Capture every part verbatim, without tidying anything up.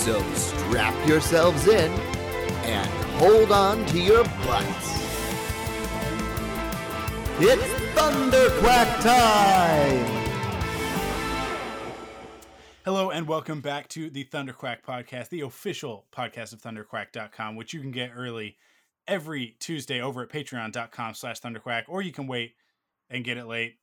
So strap yourselves in and hold on to your butts. It's Thunderquack time! Hello and welcome back to the Thunderquack Podcast, the official podcast of thunderquack dot com, which you can get early every Tuesday over at patreon dot com slash thunderquack, or you can wait and get it late.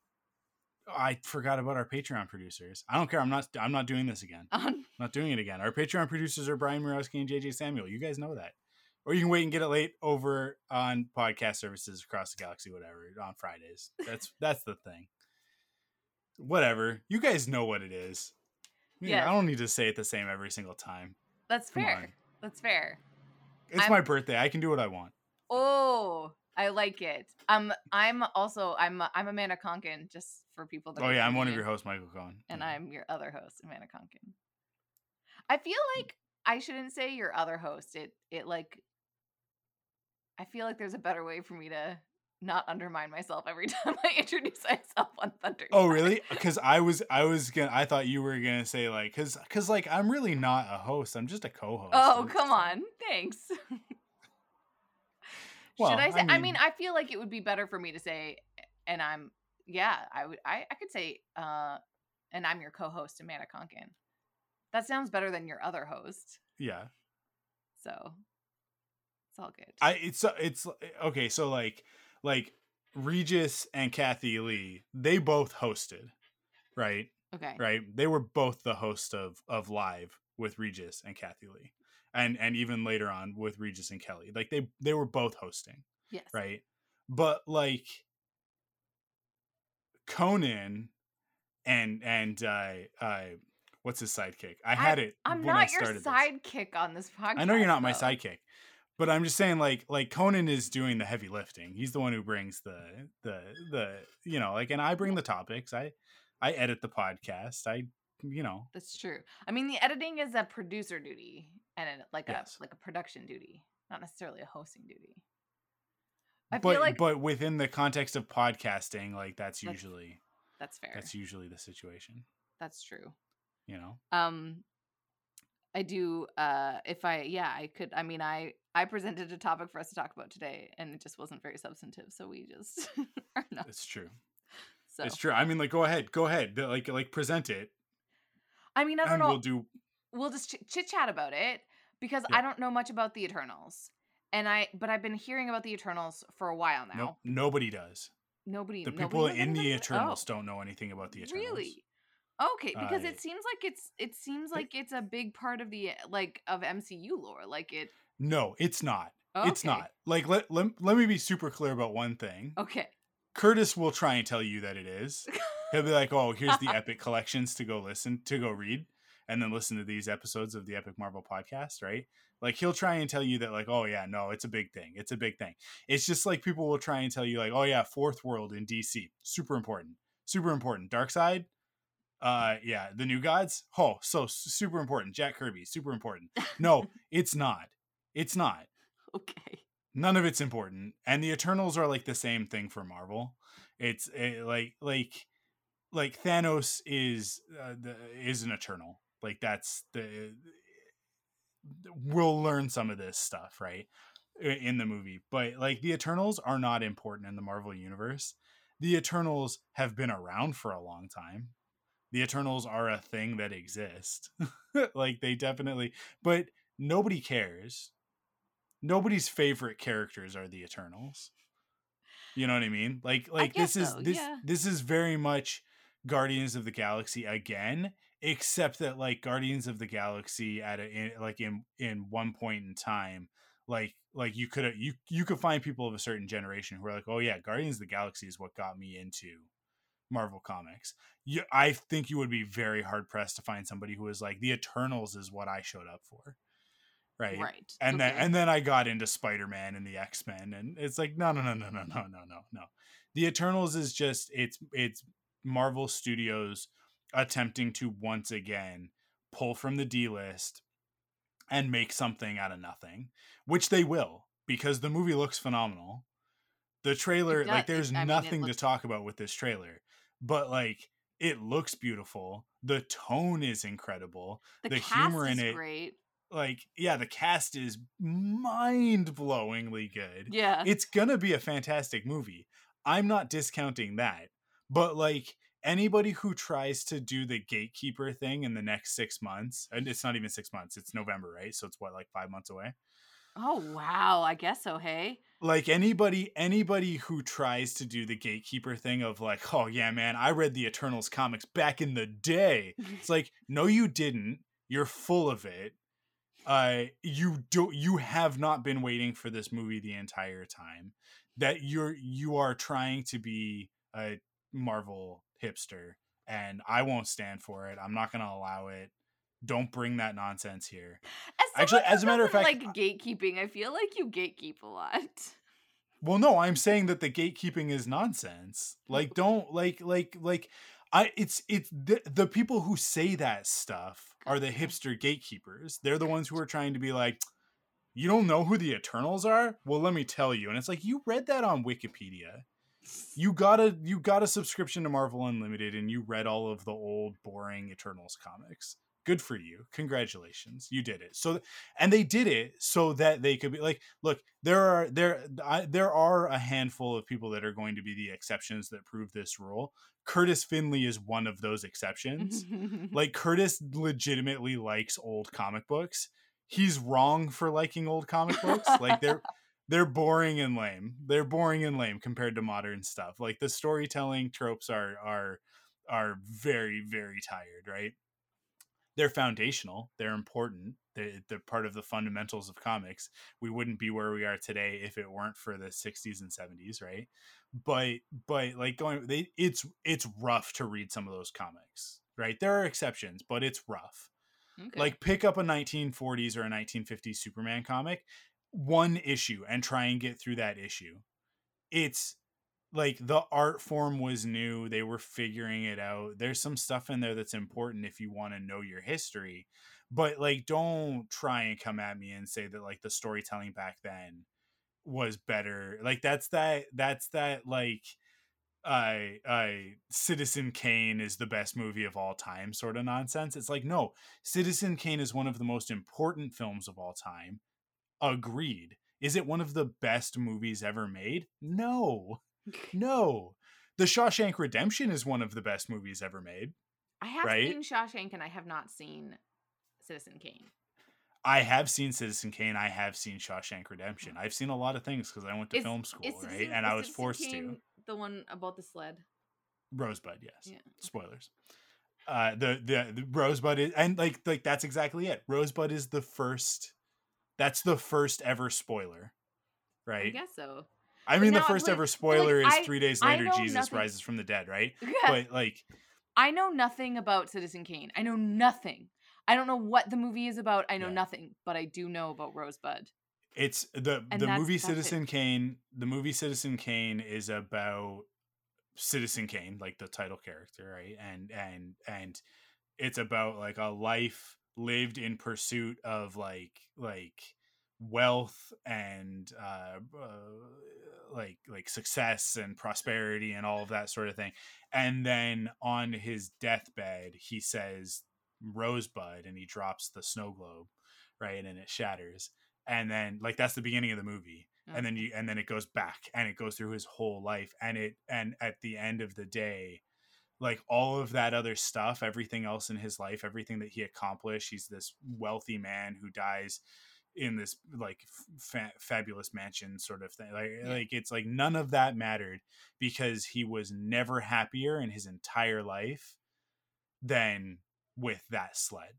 Oh, I forgot about our Patreon producers. I don't care. I'm not I'm not doing this again. Uh-huh. I'm not doing it again. Our Patreon producers are Brian Murawski and J J Samuel. You guys know that. Or you can wait and get it late over on podcast services across the galaxy, whatever, on Fridays. That's that's the thing. Whatever. You guys know what it is. Yeah, yes. I don't need to say it the same every single time. That's Come fair. On. That's fair. It's I'm, my birthday. I can do what I want. Oh, I like it. Um, I'm also I'm I'm Amanda Konkin, just for people that. Oh yeah, I'm one of your hosts, Michael Cohen, and yeah. I'm your other host, Amanda Konkin. I feel like I shouldn't say your other host. It it like. I feel like there's a better way for me to not undermine myself every time I introduce myself on Thunder. Oh really? Because I was, I was gonna, I thought you were gonna say like, because, because like I'm really not a host. I'm just a co-host. Oh I'm come just... on, thanks. Well, should I say? I mean, I mean, I feel like it would be better for me to say, and I'm, yeah, I would, I, I could say, uh, and I'm your co-host, Amanda Konkin. That sounds better than your other host. Yeah. So, it's all good. I it's it's okay. So like. Like Regis and Kathie Lee, they both hosted, right? Okay. Right? They were both the host of of Live with Regis and Kathie Lee. And and even later on with Regis and Kelly. Like they they were both hosting. Yes. Right? But like Conan and and uh uh what's his sidekick? I had I, it. I'm when not I started your sidekick this. on this podcast. I know you're not though. My sidekick. But I'm just saying, like, like Conan is doing the heavy lifting. He's the one who brings the, the, the, you know, like, and I bring the topics. I, I edit the podcast. I, you know. That's true. I mean, the editing is a producer duty and a, like yes. a like a production duty, not necessarily a hosting duty. I but, feel like, but within the context of podcasting, like that's, that's usually that's fair. That's usually the situation. That's true. You know. Um. I do, uh, if I, yeah, I could, I mean, I, I presented a topic for us to talk about today, and it just wasn't very substantive, so we just are not. It's true. So. It's true. I mean, like, go ahead, go ahead, like, like present it. I mean, I don't and know. We'll do. We'll just ch- chit-chat about it, because yeah. I don't know much about the Eternals, and I, but I've been hearing about the Eternals for a while now. Nope, nobody does. Nobody. The people nobody in the Eternals oh. don't know anything about the Eternals. Really? Okay, because uh, it seems like it's it seems like it's a big part of the like of M C U lore. Like it. No, it's not. Okay. It's not. Like let, let let me be super clear about one thing. Okay. Curtis will try and tell you that it is. He'll be like, "Oh, here's the epic collections to go listen to, go read, and then listen to these episodes of the Epic Marvel podcast." Right? Like he'll try and tell you that, like, "Oh yeah, no, it's a big thing. It's a big thing." It's just like people will try and tell you, like, "Oh yeah, Fourth World in D C, super important, super important. Dark Side." Uh, yeah, the New Gods. Oh, so super important. Jack Kirby, super important. No, it's not. It's not. Okay. None of it's important. And the Eternals are like the same thing for Marvel. It's it, like, like, like Thanos is, uh, the, is an Eternal. Like that's the, we'll learn some of this stuff, right? In the movie. But like the Eternals are not important in the Marvel universe. The Eternals have been around for a long time. The Eternals are a thing that exists. Like they definitely, but nobody cares. Nobody's favorite characters are the Eternals. You know what I mean? Like, like this is, so, this, yeah. this is very much Guardians of the Galaxy again, except that like Guardians of the Galaxy at a, in, like in, in one point in time, like, like you could, you, you could find people of a certain generation who are like, oh yeah, Guardians of the Galaxy is what got me into Marvel Comics. You, I think you would be very hard pressed to find somebody who is like, the Eternals is what I showed up for. Right. Right. And okay. then and then I got into Spider-Man and the X-Men, and it's like, no, no, no, no, no, no, no, no, no. The Eternals is just, it's it's Marvel Studios attempting to once again pull from the D list and make something out of nothing, which they will, because the movie looks phenomenal. The trailer, does, like there's it, nothing mean, to talk about with this trailer, but like it looks beautiful. The tone is incredible. The, the humor in it. Great. Like, yeah, the cast is mind-blowingly good. Yeah. It's going to be a fantastic movie. I'm not discounting that. But, like, anybody who tries to do the gatekeeper thing in the next six months, and it's not even six months, it's November, right? So it's, what, like five months away? Oh, wow. I guess so, hey? Like, anybody anybody who tries to do the gatekeeper thing of, like, oh, yeah, man, I read the Eternals comics back in the day. It's like, no, you didn't. You're full of it. Uh, you do. You have not been waiting for this movie the entire time. That you're you are trying to be a Marvel hipster, and I won't stand for it. I'm not going to allow it. Don't bring that nonsense here. As Actually, as a matter of fact, like gatekeeping. I feel like you gatekeep a lot. Well, no, I'm saying that the gatekeeping is nonsense. Like, don't like like like. I it's it's the, the people who say that stuff are the hipster gatekeepers. They're the ones who are trying to be like, you don't know who the Eternals are? Well, let me tell you. And it's like, you read that on Wikipedia. You got a you got a subscription to Marvel Unlimited, and you read all of the old boring Eternals comics. Good for you. Congratulations. You did it. So and they did it so that they could be like, look, there are there I, there are a handful of people that are going to be the exceptions that prove this rule. Curtis Finley is one of those exceptions. Like, Curtis legitimately likes old comic books. He's wrong for liking old comic books. Like, they're they're boring and lame. They're boring and lame compared to modern stuff. Like, the storytelling tropes are are are very, very tired, right? They're foundational. They're important. They're, they're part of the fundamentals of comics. We wouldn't be where we are today if it weren't for the sixties and seventies, right? But but like going, they, it's it's rough to read some of those comics, right? There are exceptions, but it's rough. Okay. Like, pick up a nineteen forties or a nineteen fifties Superman comic, one issue, and try and get through that issue. It's like, the art form was new. They were figuring it out. There's some stuff in there that's important if you want to know your history, but like, don't try and come at me and say that like the storytelling back then was better. Like, that's that, that's that, like, I, uh, I, uh, Citizen Kane is the best movie of all time sort of nonsense. It's like, no, Citizen Kane is one of the most important films of all time. Agreed. Is it one of the best movies ever made? No. No, the Shawshank Redemption is one of the best movies ever made. I have right? seen Shawshank, and I have not seen Citizen Kane. I have seen Citizen Kane. I have seen Shawshank Redemption. I've seen a lot of things because I went to is, film school, right? Citizen, and I was Citizen forced Kane, to. The one about the sled. Rosebud, yes. Yeah. Spoilers. Uh, the, the the Rosebud is, and like like that's exactly it. Rosebud is the first. That's the first ever spoiler, right? I guess so. I mean, the first ever spoiler is three days later, Jesus rises from the dead, right? Yeah. But like, I know nothing about Citizen Kane. I know nothing. I don't know what the movie is about. I know yeah. nothing, but I do know about Rosebud. It's the and the movie Citizen it. Kane. The movie Citizen Kane is about Citizen Kane, like the title character, right? And and and it's about like a life lived in pursuit of like like wealth and uh, uh like like success and prosperity and all of that sort of thing. And then on his deathbed, he says Rosebud, and he drops the snow globe, right? And it shatters. And then like, that's the beginning of the movie. Okay. And then you and then it goes back, and it goes through his whole life. And it and at the end of the day, like, all of that other stuff, everything else in his life, everything that he accomplished, he's this wealthy man who dies in this like fa- fabulous mansion sort of thing. Like, yeah. like, it's like none of that mattered because he was never happier in his entire life than with that sled.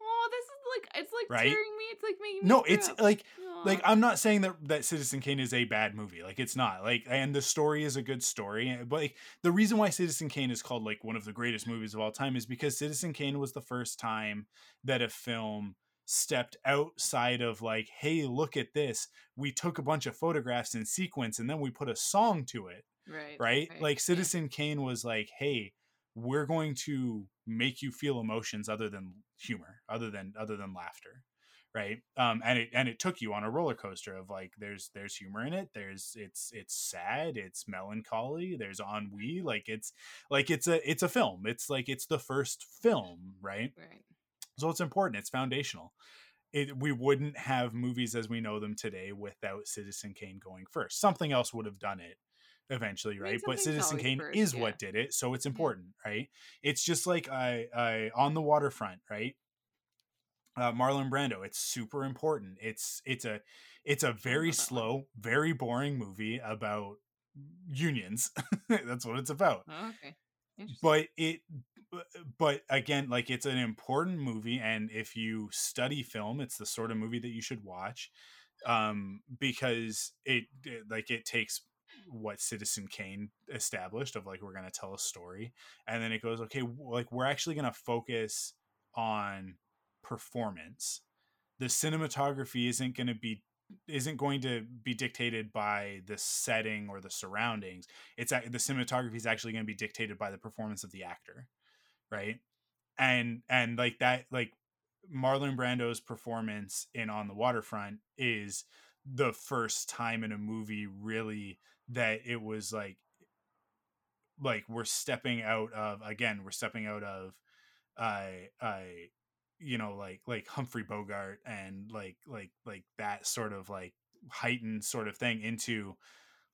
Oh, this is Like, it's like right? tearing me. It's like making me No, it's up. like, Aww. like, I'm not saying that, that Citizen Kane is a bad movie. Like, it's not. Like, and the story is a good story. But like, the reason why Citizen Kane is called like one of the greatest movies of all time is because Citizen Kane was the first time that a film stepped outside of like, hey, look at this. We took a bunch of photographs in sequence and then we put a song to it. Right. Right. right. Like Citizen yeah. Kane was like, hey, we're going to make you feel emotions other than humor, other than other than laughter. Right. Um, and it and it took you on a roller coaster of like there's there's humor in it. There's it's it's sad. It's melancholy. There's ennui. Like it's like it's a it's a film. It's like it's the first film. Right. Right. So it's important. It's foundational. It, we wouldn't have movies as we know them today without Citizen Kane going first. Something else would have done it eventually, right? But Citizen Kane first, is yeah. what did it, so it's important, right? It's just like I, I On the Waterfront, right? Uh, Marlon Brando. It's super important. It's it's a it's a very slow, very boring movie about unions. That's what it's about. Oh, okay. But it, but again, like it's an important movie, and if you study film, it's the sort of movie that you should watch, um, because it, it like it takes what Citizen Kane established of like, we're going to tell a story, and then it goes, okay, like we're actually going to focus on performance. The cinematography isn't going to be isn't going to be dictated by the setting or the surroundings. It's the cinematography is actually going to be dictated by the performance of the actor, right? And and like that, like Marlon Brando's performance in On the Waterfront is the first time in a movie really that it was like like we're stepping out of again we're stepping out of I uh, I uh, you know like like Humphrey Bogart and like like like that sort of like heightened sort of thing into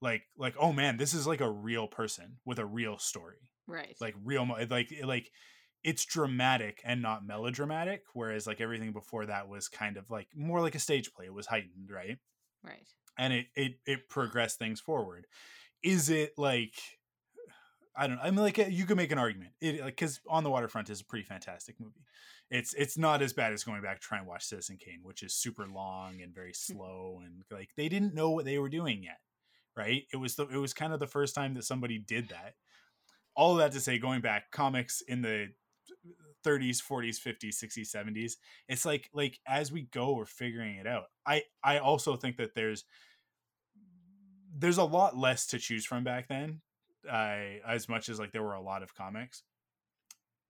like like oh man, this is like a real person with a real story, right? Like real like like it's dramatic and not melodramatic, whereas like everything before that was kind of like more like a stage play. It was heightened, right? Right. And it it it progressed things forward. Is it like I don't know. I mean, like you could make an argument, it like because On the Waterfront is a pretty fantastic movie. It's it's not as bad as going back to try and watch Citizen Kane, which is super long and very slow, and like they didn't know what they were doing yet, right? It was the it was kind of the first time that somebody did that. All of that to say, going back, comics in the thirties, forties, fifties, sixties, seventies, it's like like as we go, we're figuring it out. I I also think that there's there's a lot less to choose from back then. I uh, as much as like there were a lot of comics,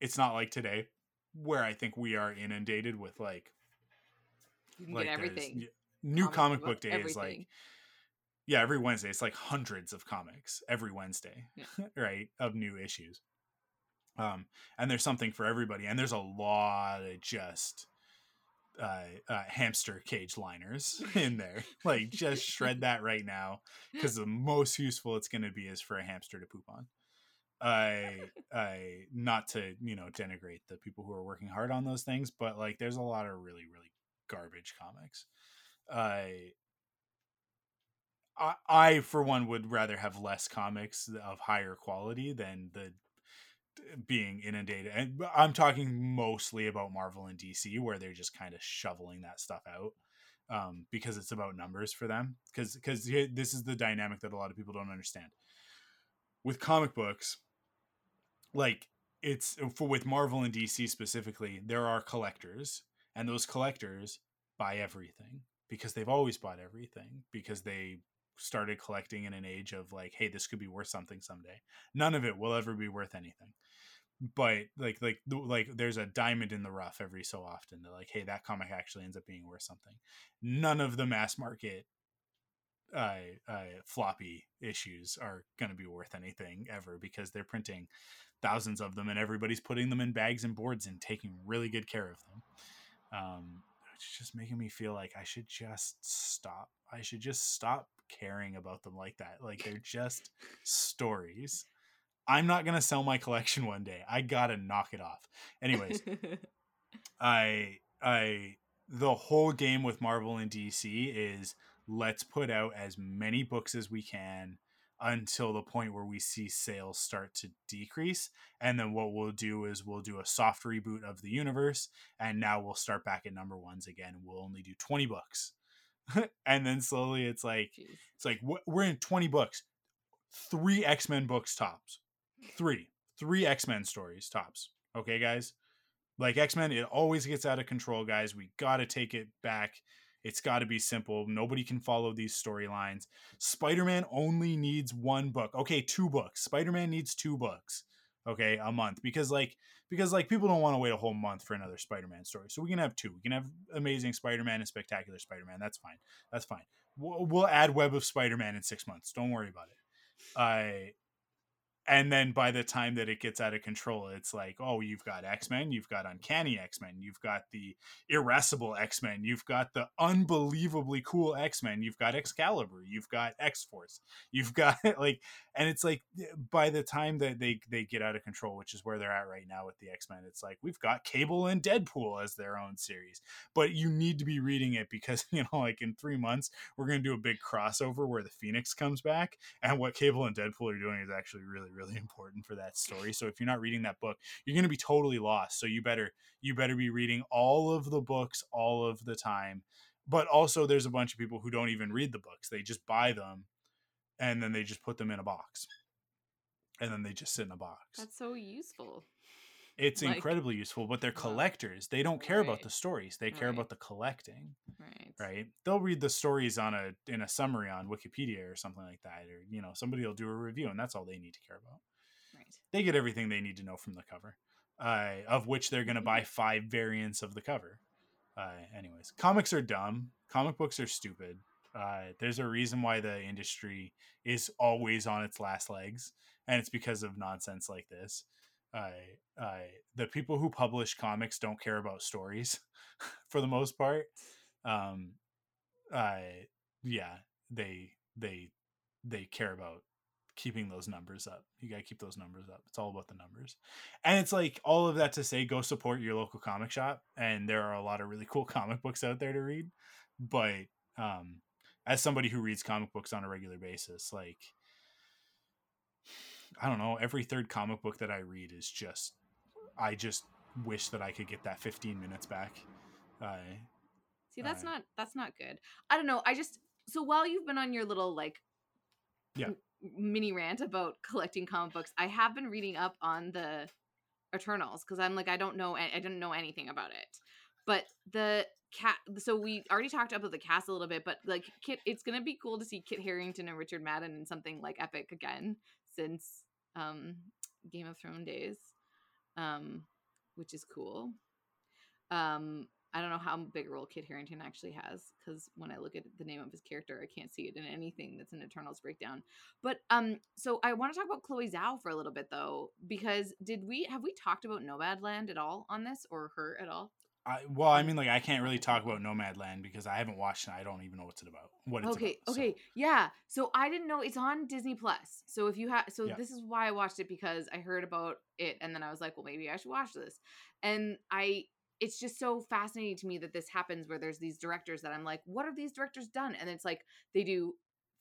it's not like today where I think we are inundated with like you can like get everything new comic, comic book day everything. Is like yeah every Wednesday it's like hundreds of comics every Wednesday yeah. right, of new issues, um and there's something for everybody, and there's a lot of just Uh, uh hamster cage liners in there. Like just shred that right now, because the most useful it's going to be is for a hamster to poop on. I I not to you know denigrate the people who are working hard on those things, but like there's a lot of really really garbage comics. I I, I for one would rather have less comics of higher quality than the being inundated, and I'm talking mostly about Marvel and D C, where they're just kind of shoveling that stuff out um because it's about numbers for them, because because this is the dynamic that a lot of people don't understand with comic books. Like it's for with Marvel and D C specifically, there are collectors, and those collectors buy everything because they've always bought everything, because they started collecting in an age of like, hey, this could be worth something someday. None of it will ever be worth anything, but like like like there's a diamond in the rough every so often. They're like, hey, that comic actually ends up being worth something. None of the mass market uh, uh floppy issues are going to be worth anything ever, because they're printing thousands of them and everybody's putting them in bags and boards and taking really good care of them. Um it's just making me feel like I should just stop I should just stop caring about them like that. Like they're just stories. I'm not gonna sell my collection one day. I gotta knock it off. Anyways, I I the whole game with Marvel and D C is let's put out as many books as we can. until the point where we see sales start to decrease. And then what we'll do is we'll do a soft reboot of the universe, and now we'll start back at number ones again. We'll only do twenty books. And then slowly it's like, Jeez. it's like we're in twenty books, three X-Men books tops, three, three X-Men stories tops. Okay, guys, like X-Men, it always gets out of control, guys. We got to take it back. It's got to be simple. Nobody can follow these storylines. Spider-Man only needs one book. Okay, two books. Spider-Man needs two books. Okay, a month. Because like because like people don't want to wait a whole month for another Spider-Man story. So we can have two. We can have Amazing Spider-Man and Spectacular Spider-Man. That's fine. That's fine. We'll, we'll add Web of Spider-Man in six months. Don't worry about it. I. Uh, And then by the time that it gets out of control, it's like, oh, you've got X-Men, you've got Uncanny X-Men, you've got the Irascible X-Men, you've got the unbelievably cool X-Men, you've got Excalibur, you've got X-Force, you've got like, and it's like by the time that they, they get out of control, which is where they're at right now with the X-Men, it's like we've got Cable and Deadpool as their own series. But you need to be reading it because, you know, like in three months, we're going to do a big crossover where the Phoenix comes back. And what Cable and Deadpool are doing is actually really, really important for that story. So if you're not reading that book, you're going to be totally lost. So you better you better be reading all of the books all of the time. But also there's a bunch of people who don't even read the books. They just buy them and then they just put them in a box and then they just sit in a box. That's so useful. It's like, incredibly useful, but they're collectors. They don't care right. about the stories. They care right. about the collecting. Right. Right. They'll read the stories on a in a summary on Wikipedia or something like that. Or, you know, somebody will do a review and that's all they need to care about. Right. They get everything they need to know from the cover, uh, of which they're going to buy five variants of the cover. Uh, anyways, comics are dumb. Comic books are stupid. Uh, there's a reason why the industry is always on its last legs. And it's because of nonsense like this. Uh, uh, the people who publish comics don't care about stories for the most part. Um, uh, yeah, they, they, they care about keeping those numbers up. You got to keep those numbers up. It's all about the numbers. And it's like all of that to say, go support your local comic shop. And there are a lot of really cool comic books out there to read. But, um, as somebody who reads comic books on a regular basis, like, I don't know, every third comic book that I read is just, I just wish that I could get that fifteen minutes back. Uh, See, that's uh, not, that's not good. I don't know. I just, so while you've been on your little like yeah. mini rant about collecting comic books, I have been reading up on the Eternals. Cause I'm like, I don't know. I didn't know anything about it, but the cat, so we already talked about the cast a little bit, but like Kit, it's going to be cool to see Kit Harington and Richard Madden in something like epic again, since um Game of Thrones days, um which is cool. um I don't know how big a role Kit Harington actually has, because when I look at the name of his character, I can't see it in anything that's an Eternals breakdown. But um so I want to talk about Chloe Zhao for a little bit though, because did we have we talked about Nomadland at all on this, or her at all? I, well, I mean, like, I can't really talk about Nomadland because I haven't watched it. I don't even know what's it about. What it's okay, about. Okay, okay, so. yeah. So I didn't know it's on Disney Plus. So if you have, so yeah. this is why I watched it, because I heard about it and then I was like, well, maybe I should watch this. And I, it's just so fascinating to me that this happens where there's these directors that I'm like, what have these directors done? And it's like they do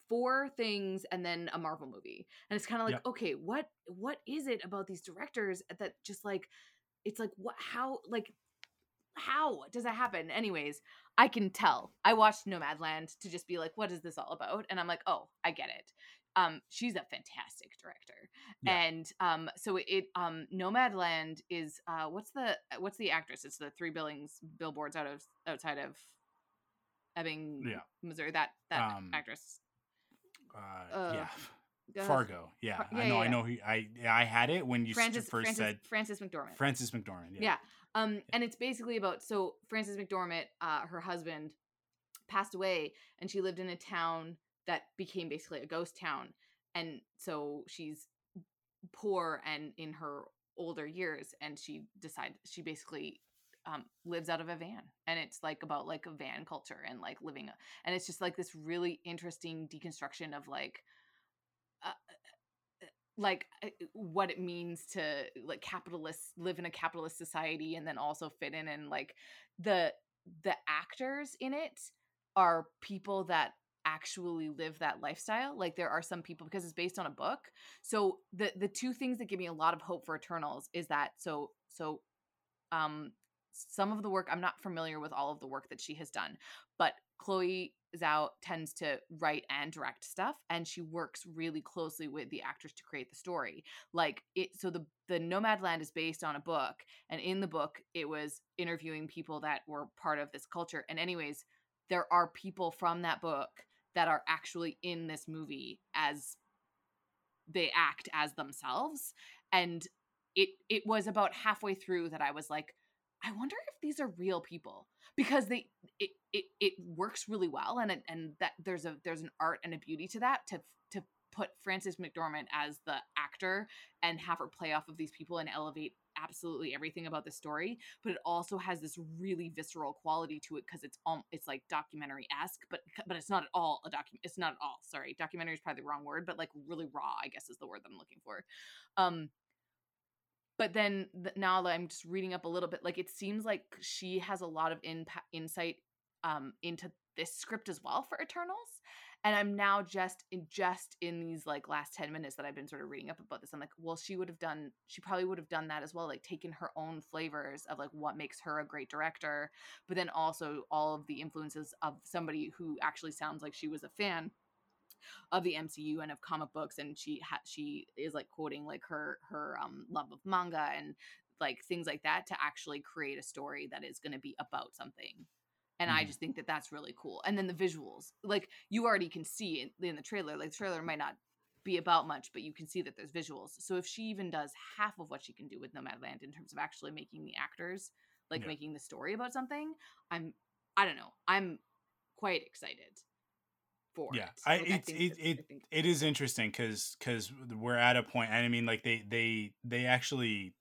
four things and then a Marvel movie, and it's kind of like, yeah. okay, what what is it about these directors that just like, it's like what how like. How does that happen? Anyways, I can tell. I watched Nomadland to just be like, what is this all about? And I'm like, oh, I get it. Um, she's a fantastic director. Yeah. And um, so it um, Nomadland is uh, what's the what's the actress? It's the three billings billboards out of outside of Ebbing, yeah. Missouri. That that um, actress. Uh, uh, yeah. Fargo, yeah. yeah, I know, yeah. I know. He, I, I had it when you Frances, first Frances, said Frances McDormand. Frances McDormand, yeah. yeah. Um, yeah. And it's basically about so Frances McDormand, uh, her husband passed away, and she lived in a town that became basically a ghost town, and so she's poor and in her older years, and she decides she basically um, lives out of a van, and it's like about like a van culture and like living, and it's just like this really interesting deconstruction of like. Uh, like what it means to like capitalists live in a capitalist society and then also fit in, and like the the actors in it are people that actually live that lifestyle. Like there are some people, because it's based on a book. So the the two things that give me a lot of hope for Eternals is that so so um some of the work, I'm not familiar with all of the work that she has done, but Chloe Zhao tends to write and direct stuff, and she works really closely with the actors to create the story. Like it, so the the Nomadland is based on a book, and in the book it was interviewing people that were part of this culture. And anyways, there are people from that book that are actually in this movie as they act as themselves. And it it was about halfway through that I was like, I wonder if these are real people, because they it it, it works really well, and it, and that there's a there's an art and a beauty to that, to to put Frances McDormand as the actor and have her play off of these people and elevate absolutely everything about the story. But it also has this really visceral quality to it, because it's all it's like documentary-esque, but but it's not at all a document it's not at all sorry documentary is probably the wrong word, but like really raw, I guess, is the word that I'm looking for. um But then now that I'm just reading up a little bit, like it seems like she has a lot of in- insight um, into this script as well for Eternals. And I'm now just in just in these like last ten minutes that I've been sort of reading up about this, I'm like, well, she would have done, she probably would have done that as well, like taken her own flavors of like what makes her a great director, but then also all of the influences of somebody who actually sounds like she was a fan of the M C U and of comic books, and she ha- she is like quoting like her her um love of manga and like things like that to actually create a story that is going to be about something. And mm-hmm. I just think that that's really cool. And then the visuals, like you already can see in, in the trailer, like the trailer might not be about much, but you can see that there's visuals. So if she even does half of what she can do with Nomadland in terms of actually making the actors like yeah. making the story about something, I'm I don't know I'm quite excited. Yeah, I, like, it's, I it it I it is interesting because because we're at a point, and I mean, like they they they actually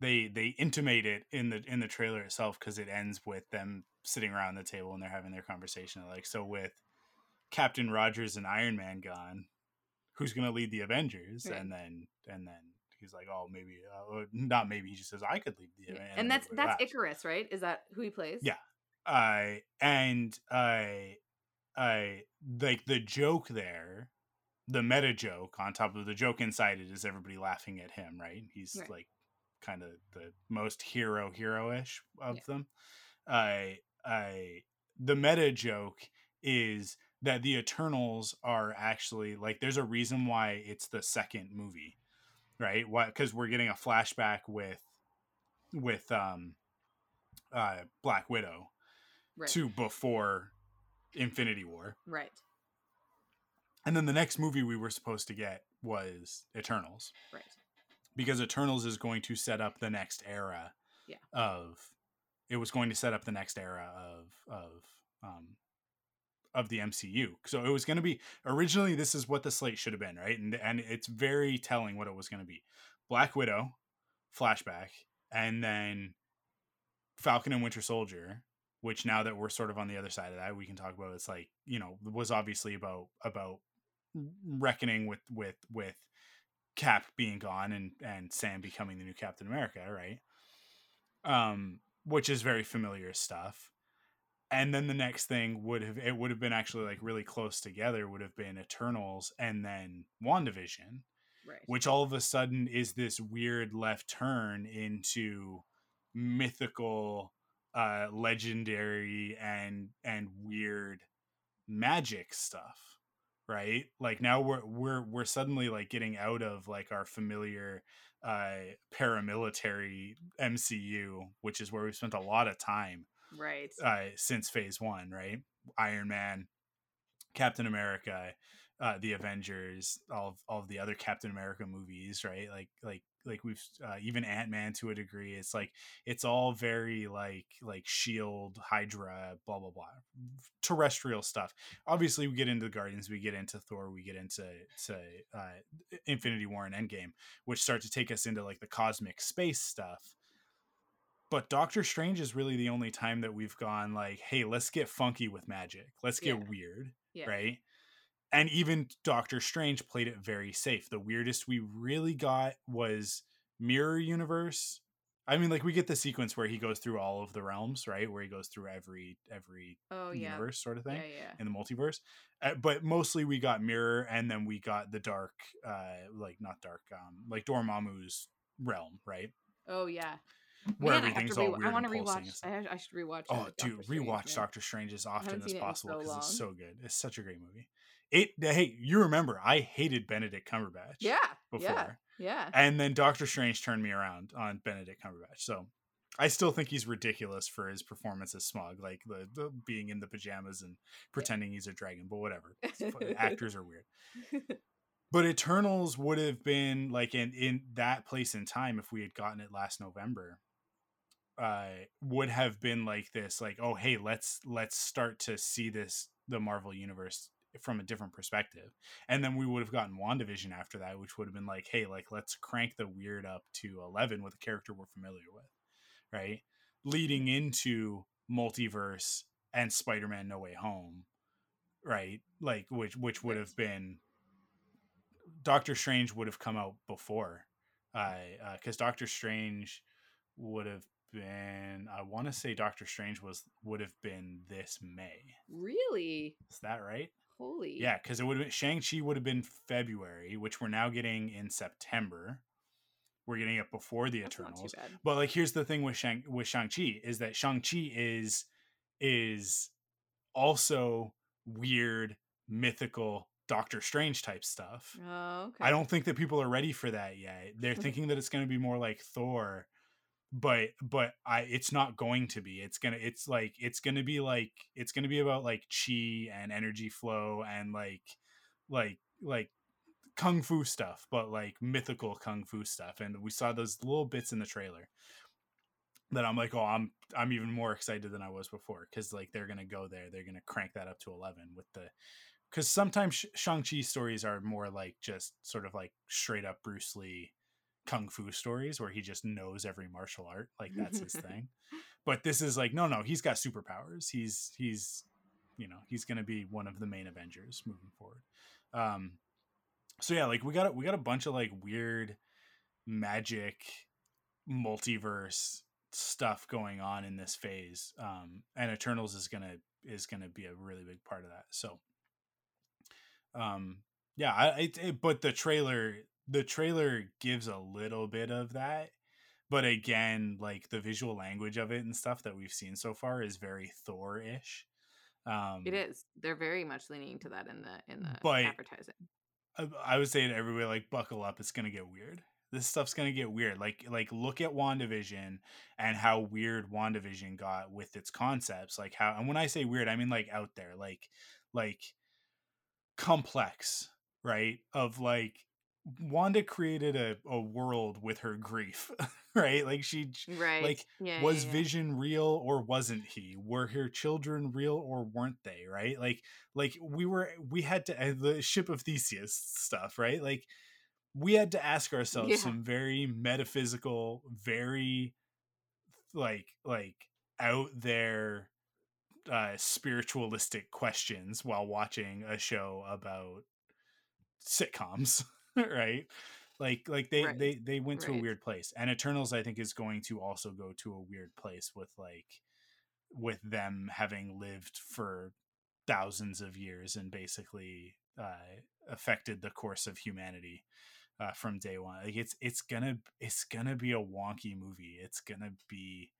they they intimate it in the in the trailer itself, because it ends with them sitting around the table and they're having their conversation. Like, so with Captain Rogers and Iron Man gone, who's going to lead the Avengers? Right. And then and then he's like, oh, maybe uh, not. Maybe he just says, I could lead the Avengers. Yeah. And, and that's that's laughs. Icarus, right? Is that who he plays? Yeah, I uh, and I. Uh, I like the joke there, the meta joke on top of the joke inside it is everybody laughing at him, right? He's right. like kind of the most hero hero-ish of yeah. them. I I the meta joke is that the Eternals are actually like, there's a reason why it's the second movie, right? Why? Because we're getting a flashback with with um uh Black Widow right. to before Infinity War, right? And then the next movie we were supposed to get was Eternals, right? Because Eternals is going to set up the next era yeah. of it was going to set up the next era of of um of the M C U. So it was going to be, originally this is what the slate should have been, right? And and it's very telling what it was going to be. Black Widow, flashback, and then Falcon and Winter Soldier, which now that we're sort of on the other side of that, we can talk about, it's like, you know, was obviously about, about reckoning with, with, with Cap being gone and, and Sam becoming the new Captain America. Right. Um, which is very familiar stuff. And then the next thing would have, it would have been actually like really close together, would have been Eternals and then WandaVision, right. which all of a sudden is this weird left turn into mythical, Uh, legendary and and weird magic stuff, right? Like now we're we're we're suddenly like getting out of like our familiar uh, paramilitary M C U, which is where we've spent a lot of time, right? Uh, since Phase One, right? Iron Man, Captain America, uh, the Avengers, all of, all of the other Captain America movies, right? Like like. Like we've uh, even Ant-Man to a degree. It's like it's all very like like Shield, Hydra, blah blah blah, terrestrial stuff. Obviously, we get into the Guardians, we get into Thor, we get into to uh, Infinity War and Endgame, which start to take us into like the cosmic space stuff. But Doctor Strange is really the only time that we've gone like, hey, let's get funky with magic, let's get yeah. weird, yeah. right? And even Doctor Strange played it very safe. The weirdest we really got was Mirror Universe I mean, like, we get the sequence where he goes through all of the realms, right? Where he goes through every every oh, universe yeah. sort of thing yeah, yeah. in the multiverse. Uh, but mostly we got Mirror, and then we got the dark, uh, like, not dark, um, like Dormammu's realm, right? Oh, yeah. Where Man, everything's I re- all weird I want to rewatch. I, have, I should rewatch. Oh, like dude, Doctor rewatch Strange, Doctor Strange as often as possible because so it's so good. It's such a great movie. It hey, you remember I hated Benedict Cumberbatch. Yeah. Before. Yeah. Yeah. And then Doctor Strange turned me around on Benedict Cumberbatch. So I still think he's ridiculous for his performance as Smog, like the, the being in the pajamas and pretending yeah. he's a dragon, but whatever. Actors are weird. But Eternals would have been like in, in that place in time if we had gotten it last November. Uh, would have been like this, like, oh, hey, let's let's start to see this, the Marvel universe from a different perspective. And then we would have gotten WandaVision after that, which would have been like, hey, like, let's crank the weird up to eleven with a character we're familiar with, right? Leading into multiverse and Spider-Man No Way Home, right? Like, which which would have been Doctor Strange would have come out before, uh, because uh, Doctor Strange would have been, I want to say Doctor Strange was would have been this May. Really? Is that right? Holy. Yeah, because it would have been Shang-Chi would have been February, which we're now getting in September. We're getting it before the That's Eternals. Not too bad. But like, here's the thing with Shang with Shang-Chi is that Shang-Chi is is also weird, mythical Doctor Strange type stuff. Oh, okay. I don't think that people are ready for that yet. They're thinking that it's going to be more like Thor. But but I it's not going to be. It's gonna it's like it's gonna be like it's gonna be about like chi and energy flow and like like like kung fu stuff, but like mythical kung fu stuff. And we saw those little bits in the trailer that I'm like, oh, I'm I'm even more excited than I was before because like they're gonna go there, they're gonna crank that up to eleven with the because sometimes Shang-Chi stories are more like just sort of like straight up Bruce Lee kung fu stories where he just knows every martial art, like that's his thing. But this is like no no, he's got superpowers, he's he's you know he's gonna be one of the main Avengers moving forward. Um so yeah, like we got we got a bunch of like weird magic multiverse stuff going on in this phase, um and Eternals is gonna is gonna be a really big part of that. So um yeah I it, it, but the trailer The trailer gives a little bit of that, but again, like the visual language of it and stuff that we've seen so far is very Thor-ish. Um, it is. They're very much leaning to that in the in the but advertising. I, I would say to everybody, like, buckle up. It's gonna get weird. This stuff's gonna get weird. Like like look at WandaVision and how weird WandaVision got with its concepts. Like how, and when I say weird, I mean like out there, like like complex, right? Of like. Wanda created a, a world with her grief, right? Like she, right. like yeah, was yeah, yeah. Vision real or wasn't he? Were her children real or weren't they? Right? Like, like we were, we had to uh, the ship of Theseus stuff, right? Like we had to ask ourselves yeah. some very metaphysical, very like, like out there uh, spiritualistic questions while watching a show about sitcoms. right like like they right. they they went right. to a weird place, and Eternals I think is going to also go to a weird place with like with them having lived for thousands of years and basically uh affected the course of humanity uh from day one. Like it's it's gonna it's gonna be a wonky movie. It's gonna be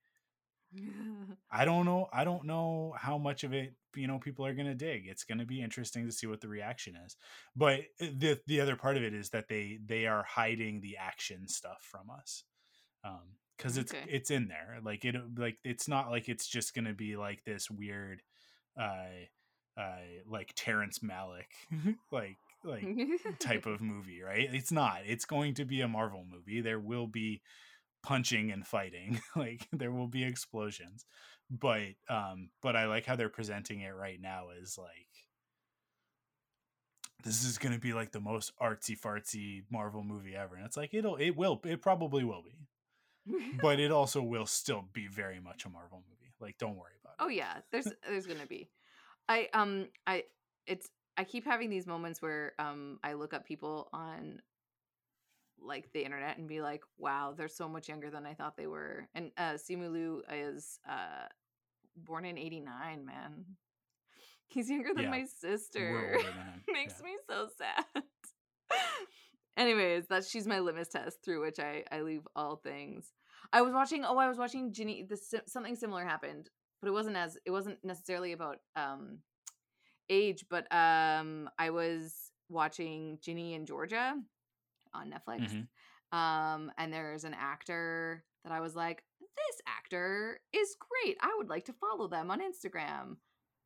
I don't know I don't know how much of it, you know, people are going to dig. It's going to be interesting to see what the reaction is. But the the other part of it is that they they are hiding the action stuff from us. Um cuz it's okay. it's in there. Like it like it's not like it's just going to be like this weird uh uh like Terrence Malick like like type of movie, right? It's not. It's going to be a Marvel movie. There will be punching and fighting, like there will be explosions, but um but I like how they're presenting it right now is like this is gonna be like the most artsy fartsy Marvel movie ever, and it's like it'll it will it probably will be but it also will still be very much a Marvel movie. Like don't worry about oh, it oh yeah there's there's gonna be I um I it's I keep having these moments where um I look up people on like the internet and be like, wow, they're so much younger than I thought they were. And uh, Simu Liu is uh, born in eighty-nine, man. He's younger than yeah. my sister. Makes yeah. me so sad. Anyways, that's she's my litmus test through which I, I leave all things. I was watching. Oh, I was watching Ginny. This something similar happened, but it wasn't as it wasn't necessarily about um age. But um, I was watching Ginny in Georgia on Netflix. Mm-hmm. Um, and there's an actor that I was like, this actor is great. I would like to follow them on Instagram.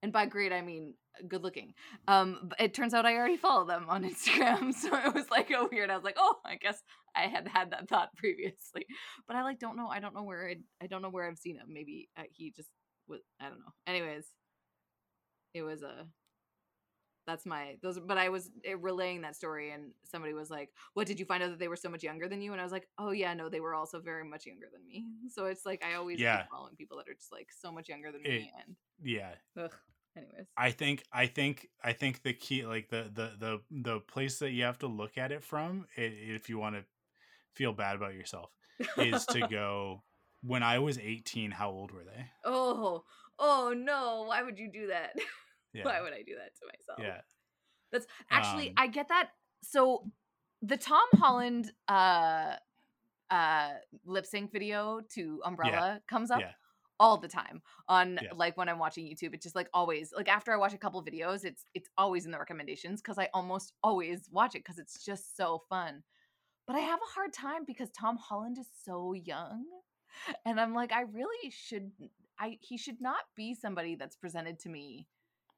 And by great, I mean good looking. Um, but it turns out I already follow them on Instagram, so it was like oh weird. I was like, oh, I guess I had had that thought previously, but I like don't know. I don't know where I'd, I don't know where I've seen him. Maybe uh, he just was. I don't know. Anyways, it was a. That's my those. But I was relaying that story, and somebody was like, "What did you find out that they were so much younger than you?" And I was like, "Oh yeah, no, they were also very much younger than me." So it's like I always yeah. keep following people that are just like so much younger than it, me, and yeah. Ugh. Anyways, I think I think I think the key, like the the the the place that you have to look at it from, if you want to feel bad about yourself, is to go. When I was eighteen, how old were they? Oh, oh no! Why would you do that? Yeah. Why would I do that to myself? Yeah, that's actually um, I get that. So the Tom Holland uh uh lip sync video to Umbrella yeah, comes up. Yeah. All the time on yeah. like when I'm watching YouTube, it's just like always like after I watch a couple videos, it's it's always in the recommendations because I almost always watch it because it's just so fun. But I have a hard time because Tom Holland is so young, and I'm like, I really should I he should not be somebody that's presented to me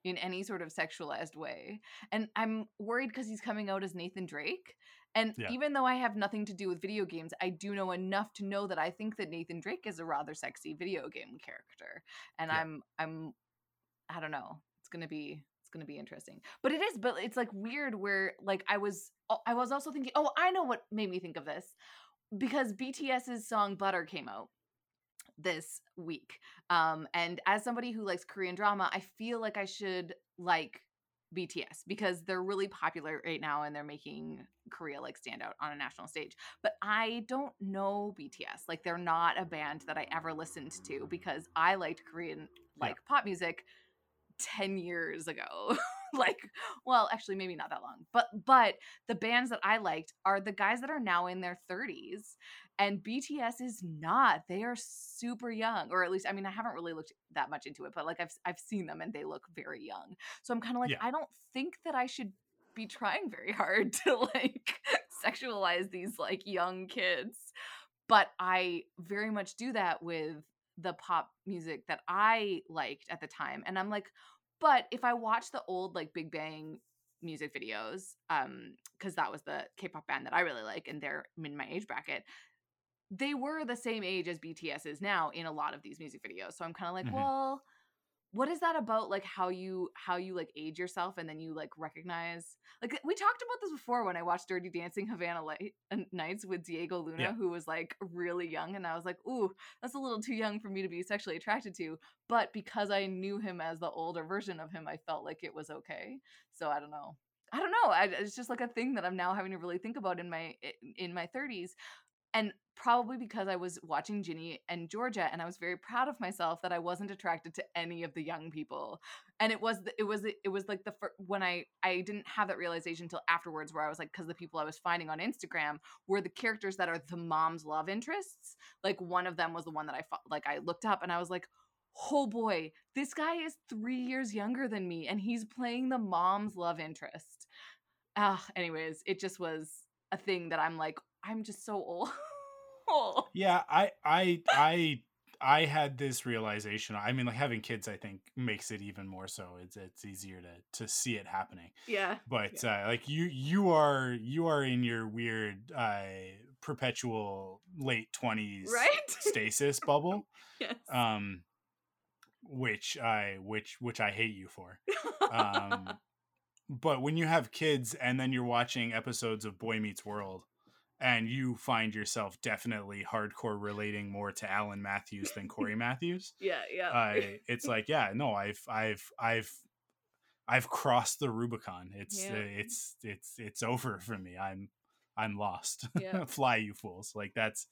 in any sort of sexualized way. And I'm worried because he's coming out as Nathan Drake. And yeah. even though I have nothing to do with video games, I do know enough to know that I think that Nathan Drake is a rather sexy video game character. And yeah. I'm, I'm, I don't know. It's going to be, it's going to be interesting, but it is, but it's like weird where like I was, I was also thinking, oh, I know what made me think of this because BTS's song Butter came out this week. Um, and as somebody who likes Korean drama, I feel like I should like B T S because they're really popular right now and they're making Korea like stand out on a national stage. But I don't know B T S. Like they're not a band that I ever listened to because I liked Korean like yeah. pop music ten years ago. Like, well, actually maybe not that long. But but the bands that I liked are the guys that are now in their thirties, and B T S is not. They are super young, or at least I mean I haven't really looked that much into it, but like I've I've seen them and they look very young. So I'm kind of like yeah. I don't think that I should be trying very hard to like sexualize these like young kids. But I very much do that with the pop music that I liked at the time, and I'm like, but if I watch the old like Big Bang music videos, um, because that was the K-pop band that I really like, and they're in my age bracket, they were the same age as B T S is now in a lot of these music videos. So I'm kind of like, mm-hmm. well, what is that about? Like how you how you like age yourself and then you like recognize. Like we talked about this before when I watched Dirty Dancing Havana Light, uh, Nights with Diego Luna, yeah. who was like really young, and I was like, ooh, that's a little too young for me to be sexually attracted to. But because I knew him as the older version of him, I felt like it was okay. So I don't know. I don't know. I, it's just like a thing that I'm now having to really think about in my in my thirties. And probably because I was watching Ginny and Georgia, and I was very proud of myself that I wasn't attracted to any of the young people. And it was, it was, it was like the first, when I, I didn't have that realization until afterwards, where I was like, because the people I was finding on Instagram were the characters that are the mom's love interests. Like one of them was the one that I fo- like I looked up, and I was like, oh boy, this guy is three years younger than me, and he's playing the mom's love interest. Ah, uh, anyways, it just was a thing that I'm like, I'm just so old. Oh. Yeah, I, I, I, I had this realization. I mean, like having kids, I think makes it even more so. It's it's easier to, to see it happening. Yeah. But yeah. Uh, like you, you are you are in your weird uh, perpetual late twenties right? stasis bubble. Yes. Um, which I which which I hate you for. Um, but when you have kids and then you're watching episodes of Boy Meets World. And you find yourself definitely hardcore relating more to Alan Matthews than Corey Matthews. Yeah, yeah. Uh, it's like, yeah, no, I've, I've, I've, I've crossed the Rubicon. It's, yeah. uh, it's, it's, it's over for me. I'm, I'm lost. Yeah. Fly, you fools. Like that's,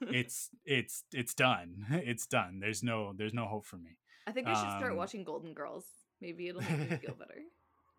it's, it's, it's done. It's done. There's no, there's no hope for me. I think I should um, start watching Golden Girls. Maybe it'll make me feel better.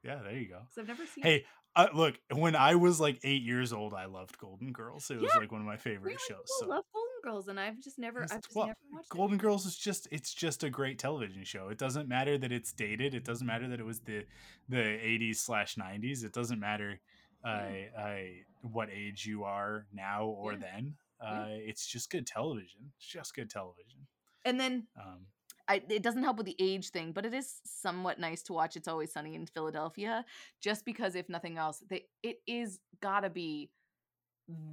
Yeah, there you go. Because I've never seen Hey, uh, look, when I was like eight years old, I loved Golden Girls. It yeah, was like one of my favorite really shows. I so. love Golden Girls, and I've just never, I've just well, never watched Golden it. Girls is just, it's just a great television show. It doesn't matter that it's dated. It doesn't matter that it was the the eighties slash nineties. It doesn't matter uh, mm. uh, what age you are now or yeah. then. Uh, mm. It's just good television. It's just good television. And then... Um, I, it doesn't help with the age thing, but it is somewhat nice to watch It's Always Sunny in Philadelphia, just because if nothing else, they, it is gotta be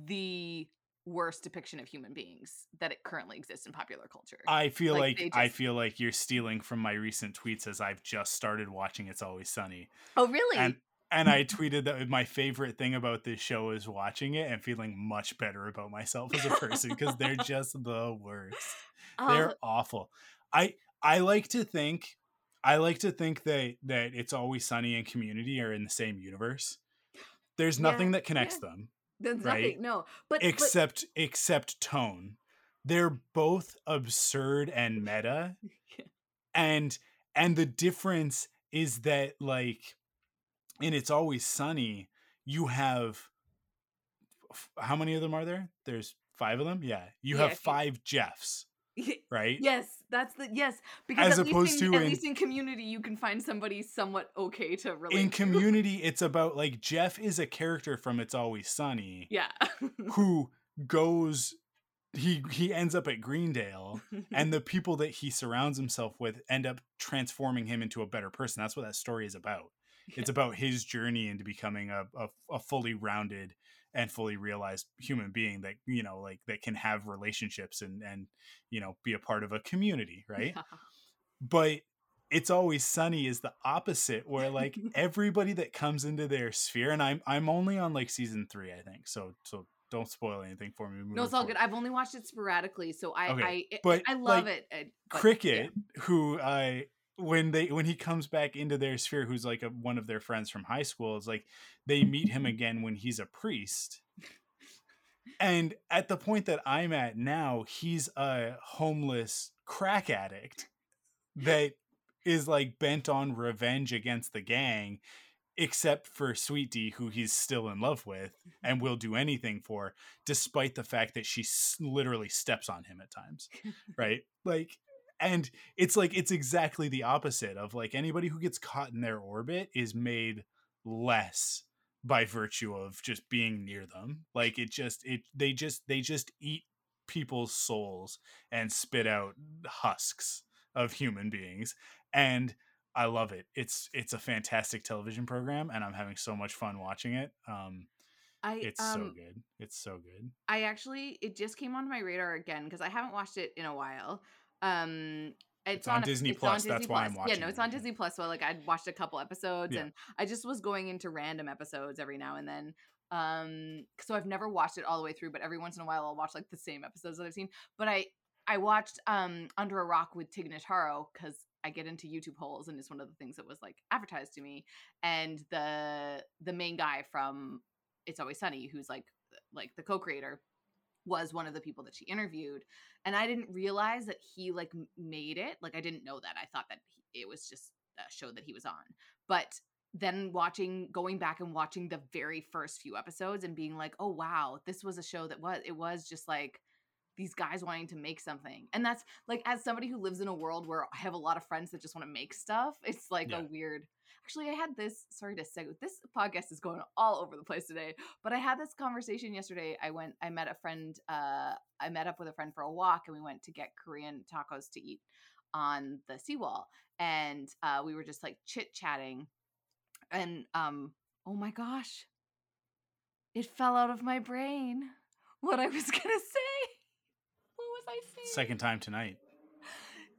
the worst depiction of human beings that it currently exists in popular culture. I feel like, like just... I feel like you're stealing from my recent tweets as I've just started watching It's Always Sunny. Oh, really? And, and I tweeted that my favorite thing about this show is watching it and feeling much better about myself as a person, because they're just the worst. They're um, awful. I I like to think I like to think that, that It's Always Sunny and Community are in the same universe. There's nothing yeah, that connects yeah. them. There's right? nothing, no. But except but... except tone. They're both absurd and meta. yeah. And and the difference is that, like, in It's Always Sunny, you have f- how many of them are there? There's five of them? Yeah. You yeah, have five think... Jeffs. Right. Yes, that's the yes. Because as at opposed least in, to at in, least in Community, you can find somebody somewhat okay to relate. In Community, to. It's about like Jeff is a character from It's Always Sunny. Yeah. who goes? He he ends up at Greendale, and the people that he surrounds himself with end up transforming him into a better person. That's what that story is about. Yeah. It's about his journey into becoming a a, a fully rounded. and fully realized human being that, you know, like that can have relationships and, and, you know, be a part of a community. Right. Yeah. But It's Always Sunny is the opposite, where like everybody that comes into their sphere, and I'm, I'm only on like season three, I think. So, so don't spoil anything for me. No, it's all forward. Good. I've only watched it sporadically. So I, okay. I, it, but I love like, it. But, Cricket, yeah. who I, when they when he comes back into their sphere, who's like a, one of their friends from high school, is like they meet him again when he's a priest, and at the point that I'm at now, he's a homeless crack addict that is like bent on revenge against the gang, except for Sweet D, who he's still in love with and will do anything for, despite the fact that she s- literally steps on him at times, right? Like, and it's like, it's exactly the opposite of like anybody who gets caught in their orbit is made less by virtue of just being near them. Like it just, it, they just, they just eat people's souls and spit out husks of human beings. And I love it. It's, it's a fantastic television program, and I'm having so much fun watching it. Um, I, it's um, so good. It's so good. I actually, it just came onto my radar again, 'cause I haven't watched it in a while. Um, it's, it's on, on Disney a, Plus. It's on That's Disney why Plus. I'm watching. Yeah, no, it's on Disney Plus. So like I'd watched a couple episodes, yeah. and I just was going into random episodes every now and then. Um, so I've never watched it all the way through, but every once in a while I'll watch like the same episodes that I've seen. But I, I watched um Under a Rock with Tig Notaro, because I get into YouTube holes, and it's one of the things that was like advertised to me. And the the main guy from It's Always Sunny, who's like like the co-creator, was one of the people that she interviewed, and I didn't realize that he like made it. Like I didn't know that. I thought that he, it was just a show that he was on. But then watching, going back and watching the very first few episodes and being like, oh wow, this was a show that was, it was just like these guys wanting to make something. And that's like, as somebody who lives in a world where I have a lot of friends that just want to make stuff, it's like yeah. a weird, actually I had this, sorry to segue, this podcast is going all over the place today, but I had this conversation yesterday. I went, I met a friend, uh, I met up with a friend for a walk, and we went to get Korean tacos to eat on the seawall. And uh, we were just like chit chatting, and um, oh my gosh, it fell out of my brain what I was going to say. Second time tonight.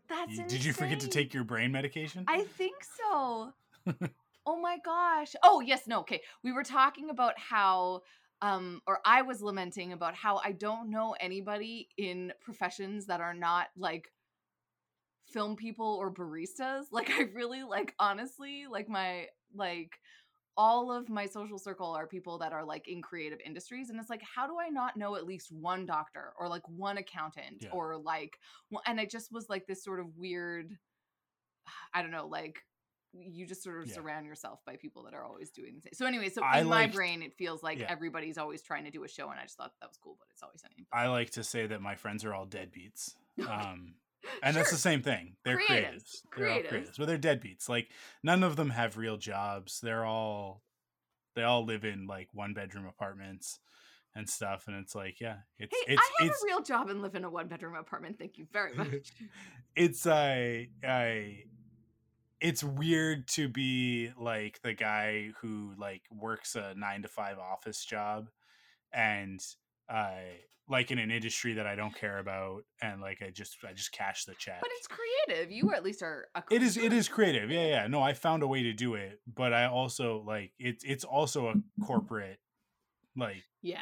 That's insane. Did you forget to take your brain medication? I think so. Oh my gosh. Oh yes. No. Okay. We were talking about how, um, or I was lamenting about how I don't know anybody in professions that are not like film people or baristas. Like I really like, honestly, like my, like all of my social circle are people that are like in creative industries. And it's like, how do I not know at least one doctor or like one accountant yeah. or like, well, and I just was like this sort of weird, I don't know, like you just sort of yeah. surround yourself by people that are always doing the same. So anyway, so I in liked, my brain, it feels like yeah. everybody's always trying to do a show. And I just thought that was cool, but it's always something. I like to say that my friends are all deadbeats. Um, And sure. that's the same thing. They're creatives. creatives. They're all creatives. But they're deadbeats. Like none of them have real jobs. They're all they all live in like one bedroom apartments and stuff. And it's like, yeah, it's hey, it's I have it's, a real job and live in a one bedroom apartment. Thank you very much. It's I uh, I it's weird to be like the guy who like works a nine to five office job and uh like in an industry that I don't care about, and like I just I just cash the check. But it's creative. You at least are a creative. It is it is creative. Yeah, yeah. No, I found a way to do it, but I also like it's it's also a corporate like yeah.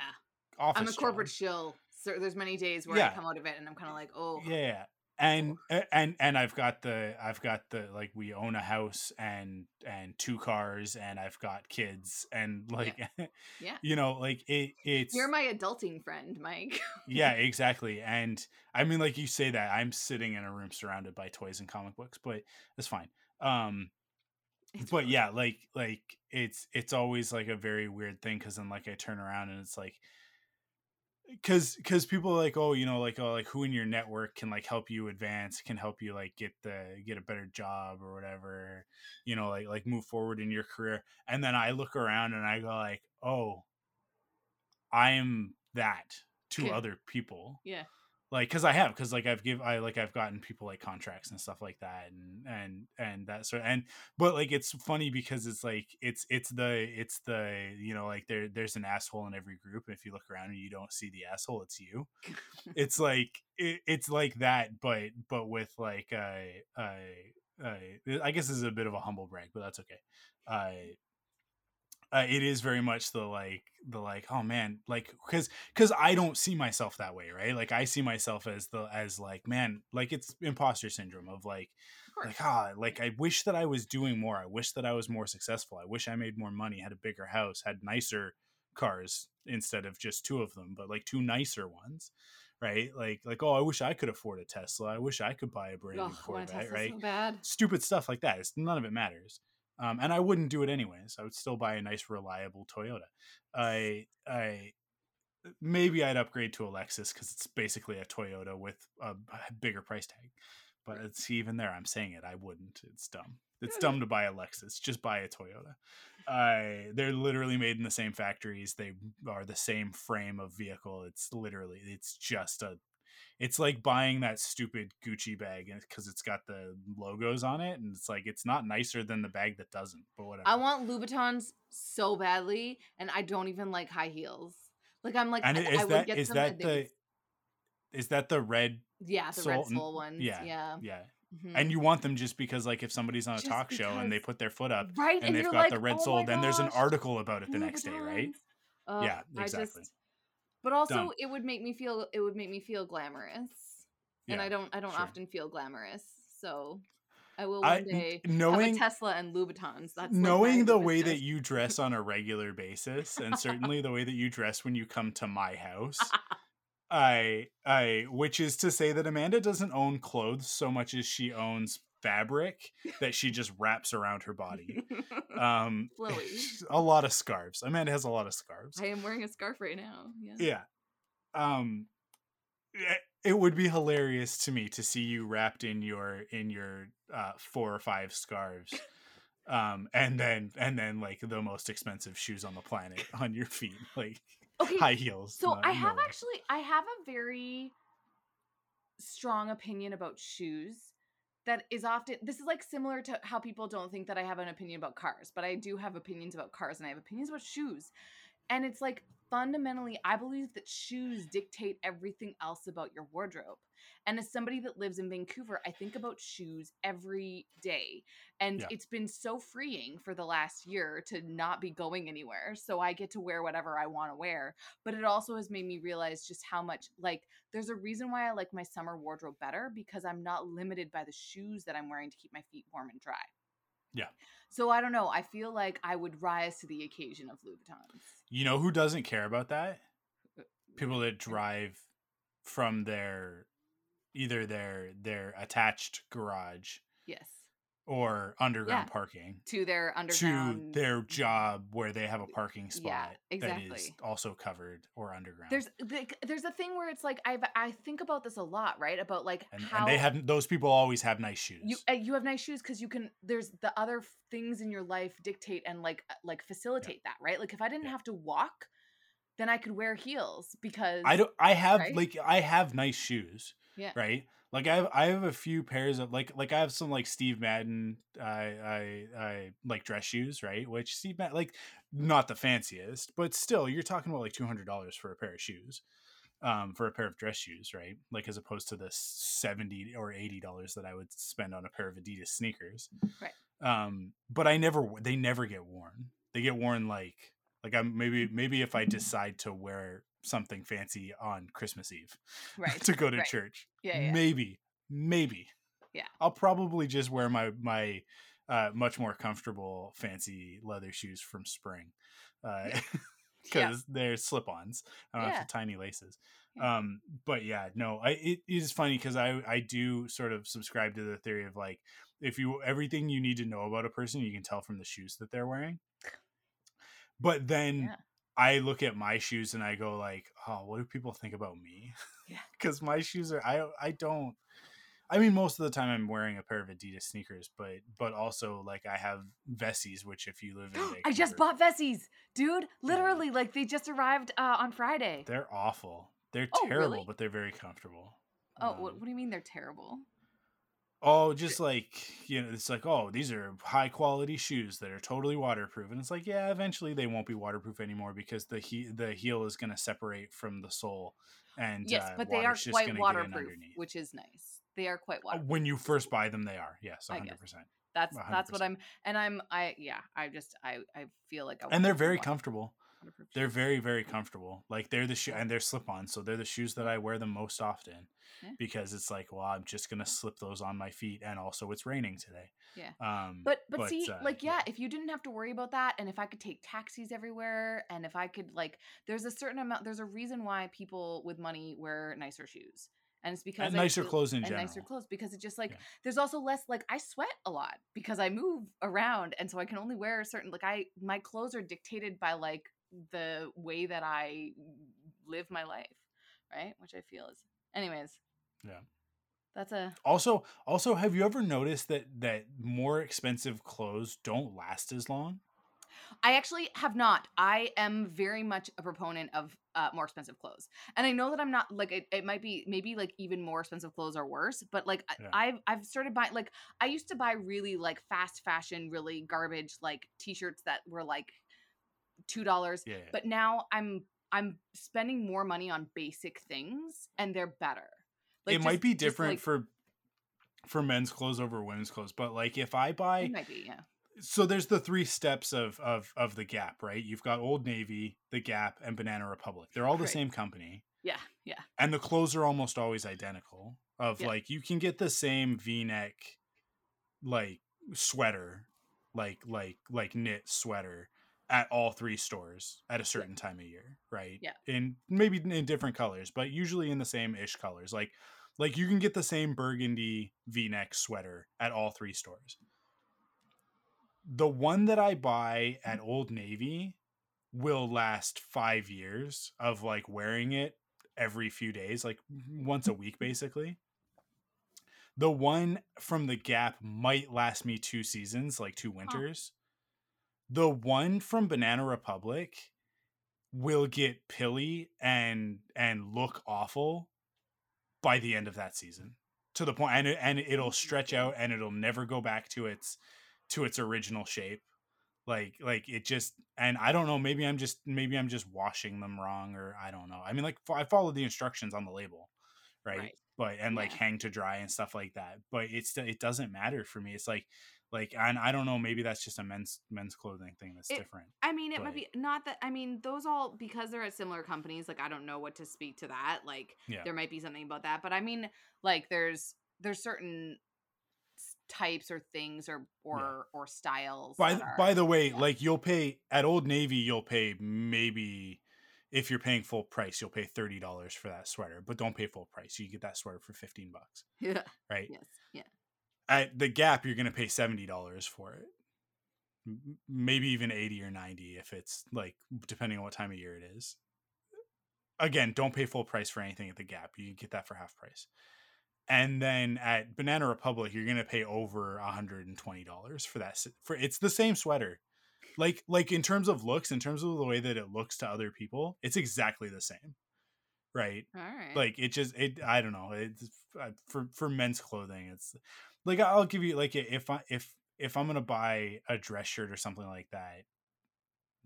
office I'm a corporate job. Shill. So there's many days where yeah. I come out of it and I'm kind of like, "Oh." Yeah. yeah. And oh. and and I've got the I've got the like we own a house and and two cars and I've got kids and like yeah, yeah. you know like it it's you're my adulting friend, Mike. Yeah, exactly. And I mean, like you say that I'm sitting in a room surrounded by toys and comic books, but that's fine. Um, it's but fun. yeah, like like it's it's always like a very weird thing because then like I turn around and it's like. Cause, cause people are like, oh, you know, like, oh, like who in your network can like help you advance, can help you like get the, get a better job or whatever, you know, like, like move forward in your career. And then I look around and I go like, oh, I'm that to yeah. other people. Yeah. Like, cause I have, cause like I've give, I like, I've gotten people like contracts and stuff like that. And, and, and that sort of, and, but like, it's funny because it's like, it's, it's the, it's the, you know, like there, there's an asshole in every group. And if you look around and you don't see the asshole, it's you. It's like, it, it's like that, but, but with like, I, I, I, I guess this is a bit of a humble brag, but that's okay. I, Uh, it is very much the like the like oh man like because because I don't see myself that way, right? Like I see myself as the as like man like it's imposter syndrome of like of like ah like I wish that I was doing more. I wish that I was more successful. I wish I made more money, had a bigger house, had nicer cars instead of just two of them, but like two nicer ones, right? Like like oh I wish I could afford a Tesla. I wish I could buy a brand oh, new Corvette, right? So bad. Stupid stuff like that. It's, none of it matters. Um, and I wouldn't do it anyways. I would still buy a nice, reliable Toyota. I, I, maybe I'd upgrade to a Lexus because it's basically a Toyota with a bigger price tag. But it's even there. I'm saying it. I wouldn't. It's dumb. It's dumb to buy a Lexus. Just buy a Toyota. I, they're literally made in the same factories. They are the same frame of vehicle. It's literally. It's just a. It's like buying that stupid Gucci bag because it's got the logos on it. And it's like, it's not nicer than the bag that doesn't, but whatever. I want Louboutins so badly. And I don't even like high heels. Like, I'm like, and is I, that, I would get is some that the, was... is that the red? Yeah. The soul, red soul ones. Yeah. Yeah. yeah. Mm-hmm. And you want them just because like if somebody's on a just talk because, show and they put their foot up right, and, and they've got like, the red oh soul, then there's an article about it the Louboutins. Next day. Right. Uh, yeah, exactly. Just... But also, Done. it would make me feel it would make me feel glamorous, yeah, and I don't I don't sure. often feel glamorous. So I will one I, day knowing, have a Tesla and Louboutins. That's knowing like the way does. that you dress on a regular basis, and certainly the way that you dress when you come to my house. I I which is to say that Amanda doesn't own clothes so much as she owns fabric that she just wraps around her body. Um a lot of scarves. Amanda has a lot of scarves. I am wearing a scarf right now. Yeah. yeah. Um it would be hilarious to me to see you wrapped in your in your uh four or five scarves. Um and then and then like the most expensive shoes on the planet on your feet, like okay, high heels. So no, I have no actually I have a very strong opinion about shoes. That is often, this is like similar to how people don't think that I have an opinion about cars, but I do have opinions about cars and I have opinions about shoes. And it's like fundamentally, I believe that shoes dictate everything else about your wardrobe. And as somebody that lives in Vancouver, I think about shoes every day. And yeah. it's been so freeing for the last year to not be going anywhere. So I get to wear whatever I want to wear. But it also has made me realize just how much, like, there's a reason why I like my summer wardrobe better because I'm not limited by the shoes that I'm wearing to keep my feet warm and dry. Yeah. So I don't know. I feel like I would rise to the occasion of Louis Vuittons. You know who doesn't care about that? People that drive from their either their their attached garage. Yes. Or underground yeah. parking to their underground to their job where they have a parking spot yeah, exactly. that is also covered or underground. There's there's a thing where it's like I I think about this a lot, right? About like and, how and they have those people always have nice shoes. You uh, you have nice shoes because you can. There's the other f- things in your life dictate and like like facilitate yeah. that, right? Like if I didn't yeah. have to walk, then I could wear heels because I don't. I have right? like I have nice shoes. Yeah. Right. Like I have, I have a few pairs of like, like I have some like Steve Madden, I, I, I like dress shoes, right? Which Steve Madden, like not the fanciest, but still you're talking about like two hundred dollars for a pair of shoes, um, for a pair of dress shoes, right? Like as opposed to the seventy or eighty dollars that I would spend on a pair of Adidas sneakers. Right. Um, but I never, they never get worn. They get worn like, like I'm maybe, maybe if I decide to wear something fancy on Christmas Eve right to go to right. church yeah, yeah maybe maybe yeah I'll probably just wear my my uh much more comfortable fancy leather shoes from spring uh because yeah. they're slip-ons. I don't yeah. have the tiny laces yeah. um but yeah no I it is funny because I I do sort of subscribe to the theory of like if you everything you need to know about a person you can tell from the shoes that they're wearing, but then yeah. I look at my shoes and I go like, oh, what do people think about me? Yeah. Because my shoes are, I I don't, I mean, most of the time I'm wearing a pair of Adidas sneakers, but but also like I have Vessies, which if you live in Vancouver, I just bought Vessies, dude. Literally, yeah. like they just arrived uh, on Friday. They're awful. They're oh, terrible, really? But they're very comfortable. Oh, um, what, what do you mean they're terrible? Oh, just like, you know, it's like, oh, these are high quality shoes that are totally waterproof. And it's like, yeah, eventually they won't be waterproof anymore because the he- the heel is going to separate from the sole. And yes, uh, but they are quite waterproof, which is nice. They are quite waterproof. When you first buy them, they are. Yes, one hundred percent. That's one hundred percent. That's what I'm. And I'm I. Yeah, I just I, I feel like. I and they're very comfortable. They're very, very comfortable. Like they're the shoe and they're slip-ons. So they're the shoes that I wear the most often yeah. because it's like, well, I'm just going to slip those on my feet. And also it's raining today. Yeah. Um, but, but, but see, uh, like, yeah, yeah, if you didn't have to worry about that and if I could take taxis everywhere and if I could like, there's a certain amount, there's a reason why people with money wear nicer shoes. And it's because and nicer feel, clothes in and general. Nicer clothes because it just like yeah. there's also less like I sweat a lot because I move around and so I can only wear a certain like I my clothes are dictated by like the way that I live my life, right? Which I feel is anyways. Yeah. That's a Also also have you ever noticed that that more expensive clothes don't last as long? I actually have not. I am very much a proponent of uh, more expensive clothes. And I know that I'm not like, it, it might be maybe like even more expensive clothes are worse, but like yeah. I, I've, I've started buying, like I used to buy really like fast fashion, really garbage, like t-shirts that were like two dollars. Yeah, yeah. But now I'm, I'm spending more money on basic things and they're better. Like, it just might be different like, for, for men's clothes over women's clothes. But like if I buy, it might be, yeah. So there's the three steps of, of, of the Gap, right? You've got Old Navy, the Gap, and Banana Republic. They're all the right. same company. Yeah, yeah. And the clothes are almost always identical. Of yeah. like you can get the same V-neck, like sweater, like like like knit sweater at all three stores at a certain yeah. time of year, right? Yeah. In maybe in different colors, but usually in the same ish colors. Like like you can get the same burgundy V-neck sweater at all three stores. The one that I buy at Old Navy will last five years of like wearing it every few days, like once a week, basically. The one from the Gap might last me two seasons, like two winters. Oh. The one from Banana Republic will get pilly and, and look awful by the end of that season to the point, and, and it'll stretch out and it'll never go back to its, to its original shape. Like, like it just, and I don't know, maybe I'm just, maybe I'm just washing them wrong or I don't know. I mean, like I followed the instructions on the label. Right. right. But, and yeah. like hang to dry and stuff like that. But it's, it doesn't matter for me. It's like, like, and I don't know, maybe that's just a men's, men's clothing thing. That's it, different. I mean, it but, might be not that, I mean, those all, because they're at similar companies, like, I don't know what to speak to that. Like yeah. there might be something about that, but I mean, like there's, there's certain types or things or or yeah. or styles. By are, by the way, yeah. like you'll pay at Old Navy, you'll pay maybe if you're paying full price, you'll pay thirty dollars for that sweater, but don't pay full price. You get that sweater for fifteen bucks. Yeah. Right. Yes. Yeah. At the Gap, you're going to pay seventy dollars for it. Maybe even eighty or ninety if it's like, depending on what time of year it is. Again, don't pay full price for anything at the Gap. You get that for half price. And then at Banana Republic, you're going to pay over one hundred twenty dollars for that. For it's the same sweater. Like, like in terms of looks, in terms of the way that it looks to other people, it's exactly the same. Right. All right. Like it just, it, I don't know. It's for, for men's clothing. It's like, I'll give you like, if I, if, if I'm going to buy a dress shirt or something like that,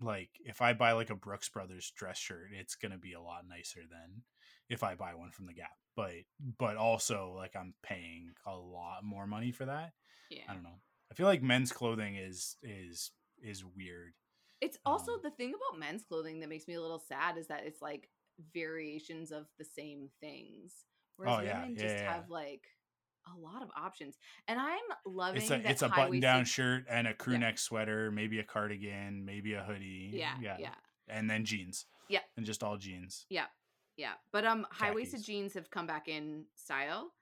like if I buy like a Brooks Brothers dress shirt, it's going to be a lot nicer than if I buy one from the Gap. But, but also like I'm paying a lot more money for that. Yeah. I don't know. I feel like men's clothing is, is, is weird. It's also um, the thing about men's clothing that makes me a little sad is that it's like variations of the same things, whereas oh, yeah, women yeah, just yeah. have like a lot of options. And I'm loving it's a, that it's a button-down shirt and a crew yeah. neck sweater, maybe a cardigan, maybe a hoodie, yeah, yeah, yeah, and then jeans, yeah, and just all jeans, yeah, yeah. But um, high-waisted jeans have come back in style.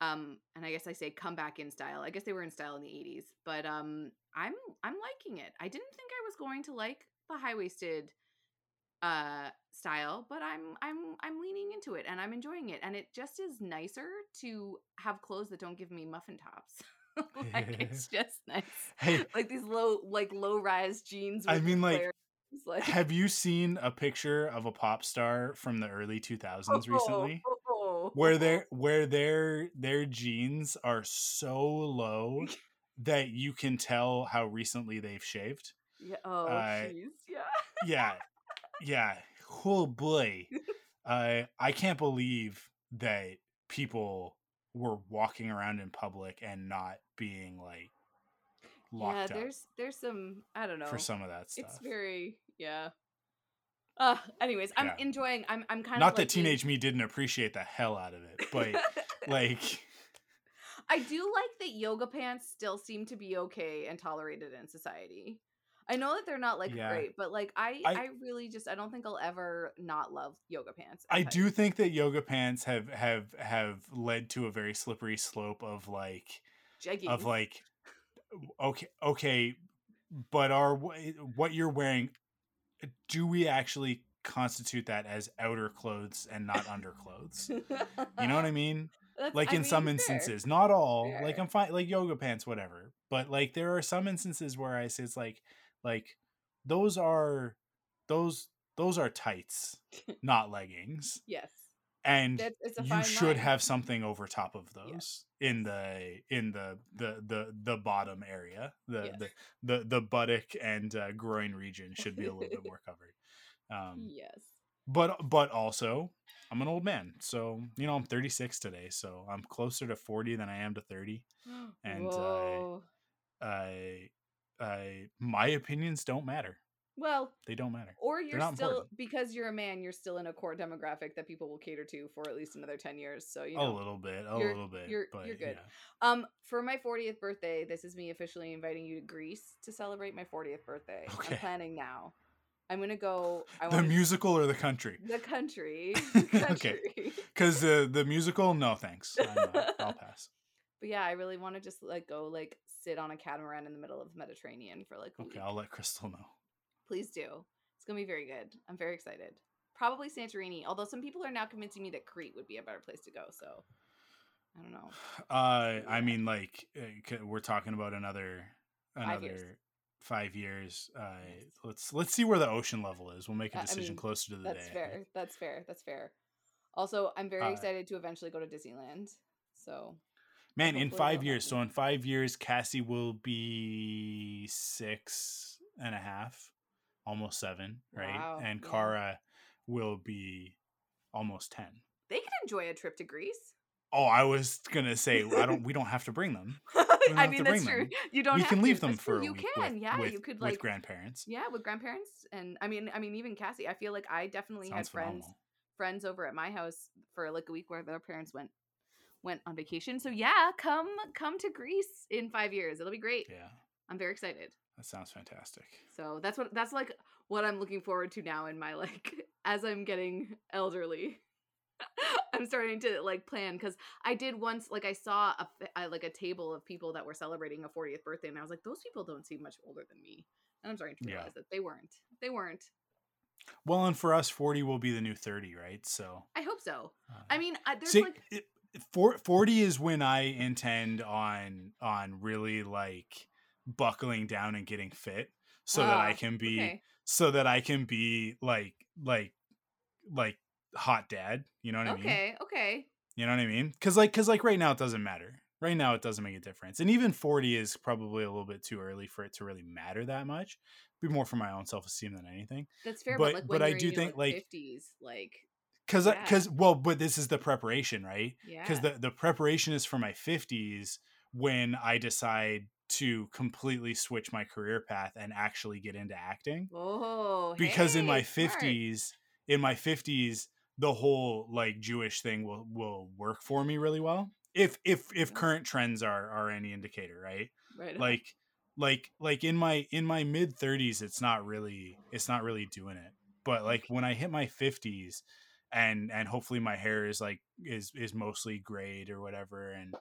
Um, and I guess I say come back in style. I guess they were in style in the eighties, but um, I'm I'm liking it. I didn't think I was going to like the high-waisted uh style, but I'm I'm I'm leaning into it and I'm enjoying it. And it just is nicer to have clothes that don't give me muffin tops. Like it's just nice. Hey, like these low like low-rise jeans. With I mean, like, like have you seen a picture of a pop star from the early two thousands oh, recently? Oh, oh. Where their where their their jeans are so low that you can tell how recently they've shaved. Yeah. Oh, jeez. Uh, yeah. Yeah. Yeah. Oh boy. Uh, I can't believe that people were walking around in public and not being like locked yeah, there's, up. Yeah. There's some I don't know for some of that stuff. It's very yeah. Uh, anyways, I'm yeah. enjoying, I'm I'm kind of not that Teenage Me didn't appreciate the hell out of it, but like. I do like that yoga pants still seem to be okay and tolerated in society. I know that they're not like yeah. great, but like I, I, I really just, I don't think I'll ever not love yoga pants. I do think that yoga pants have, have, have led to a very slippery slope of like, jeggings. Of like, okay, okay, but are what you're wearing do we actually constitute that as outer clothes and not underclothes? You know what I mean? That's, like in I mean, some instances, fair. Not all, fair. Like I'm fine, like yoga pants, whatever. But like, there are some instances where I say it's like, like those are, those, those are tights, not leggings. Yes. And That's, it's a you fine should line. Have something over top of those yeah. in the, in the, the, the, the bottom area, the, yeah. the, the, the buttock and uh, groin region should be a little bit more covered. Um, yes. But, but also I'm an old man. So, you know, I'm thirty-six today, so I'm closer to forty than I am to thirty. And uh, I, I, my opinions don't matter. Well, they don't matter. Or you're still important. Because you're a man, you're still in a core demographic that people will cater to for at least another ten years. So, you know, a little bit, a little bit, you're, but you're good. Yeah. Um, for my fortieth birthday, this is me officially inviting you to Greece to celebrate my fortieth birthday. Okay. I'm planning now. I'm going to go. I the musical or the country? The country. The country. Okay. Because the, the musical, no, thanks. I'm not, I'll pass. But yeah, I really want to just like go like sit on a catamaran in the middle of the Mediterranean for like a week. Okay, I'll let Crystal know. Please do. It's going to be very good. I'm very excited. Probably Santorini, although some people are now convincing me that Crete would be a better place to go. So I don't know. Uh, yeah. I mean, like we're talking about another another five years. Five years. Uh, yes. Let's let's see where the ocean level is. We'll make a decision I mean, closer to the that's day. That's fair. That's fair. That's fair. Also, I'm very uh, excited to eventually go to Disneyland. So. Man, in five years. So in five years, Cassie will be six and a half. Almost seven, right? Wow. And Kara yeah. will be almost ten. They can enjoy a trip to Greece. Oh, I was gonna say I don't. We don't have to bring them. I mean, that's true. Them. You don't. We have can to. Leave them that's for true. A you week. You can, with, yeah. With, you could like with grandparents. Yeah, with grandparents, and I mean, I mean, even Cassie. I feel like I definitely Sounds had friends, phenomenal. friends over at my house for like a week where their parents went went on vacation. So yeah, come come to Greece in five years. It'll be great. Yeah. I'm very excited. That sounds fantastic. So that's what that's like what I'm looking forward to now in my, like, as I'm getting elderly. I'm starting to like plan, because I did once, like, I saw a, I, like a table of people that were celebrating a fortieth birthday, and I was like, those people don't seem much older than me, and I'm starting to realize yeah. that they weren't. They weren't. Well, and for us, forty will be the new thirty, right? So I hope so. Uh, I mean, I, there's see, like it, for, forty is when I intend on on really like buckling down and getting fit, so uh, that I can be okay. so that I can be like like like. hot dad, you know what okay, I mean? Okay, okay. You know what I mean? Because like, because like, right now it doesn't matter. Right now it doesn't make a difference, and even forty is probably a little bit too early for it to really matter that much. It'd be more for my own self esteem than anything. That's fair, but but, like, but I do think like fifties, like because because yeah. well, but this is the preparation, right? Yeah. Because the the preparation is for my fifties when I decide to completely switch my career path and actually get into acting. Oh, because hey, in my fifties, in my fifties. the whole like Jewish thing will, will work for me really well. If, if, if yeah. current trends are, are any indicator, right? Right. Like, like, like in my, in my mid thirties, it's not really, it's not really doing it. But like when I hit my fifties and, and hopefully my hair is like, is, is mostly grayed or whatever. And,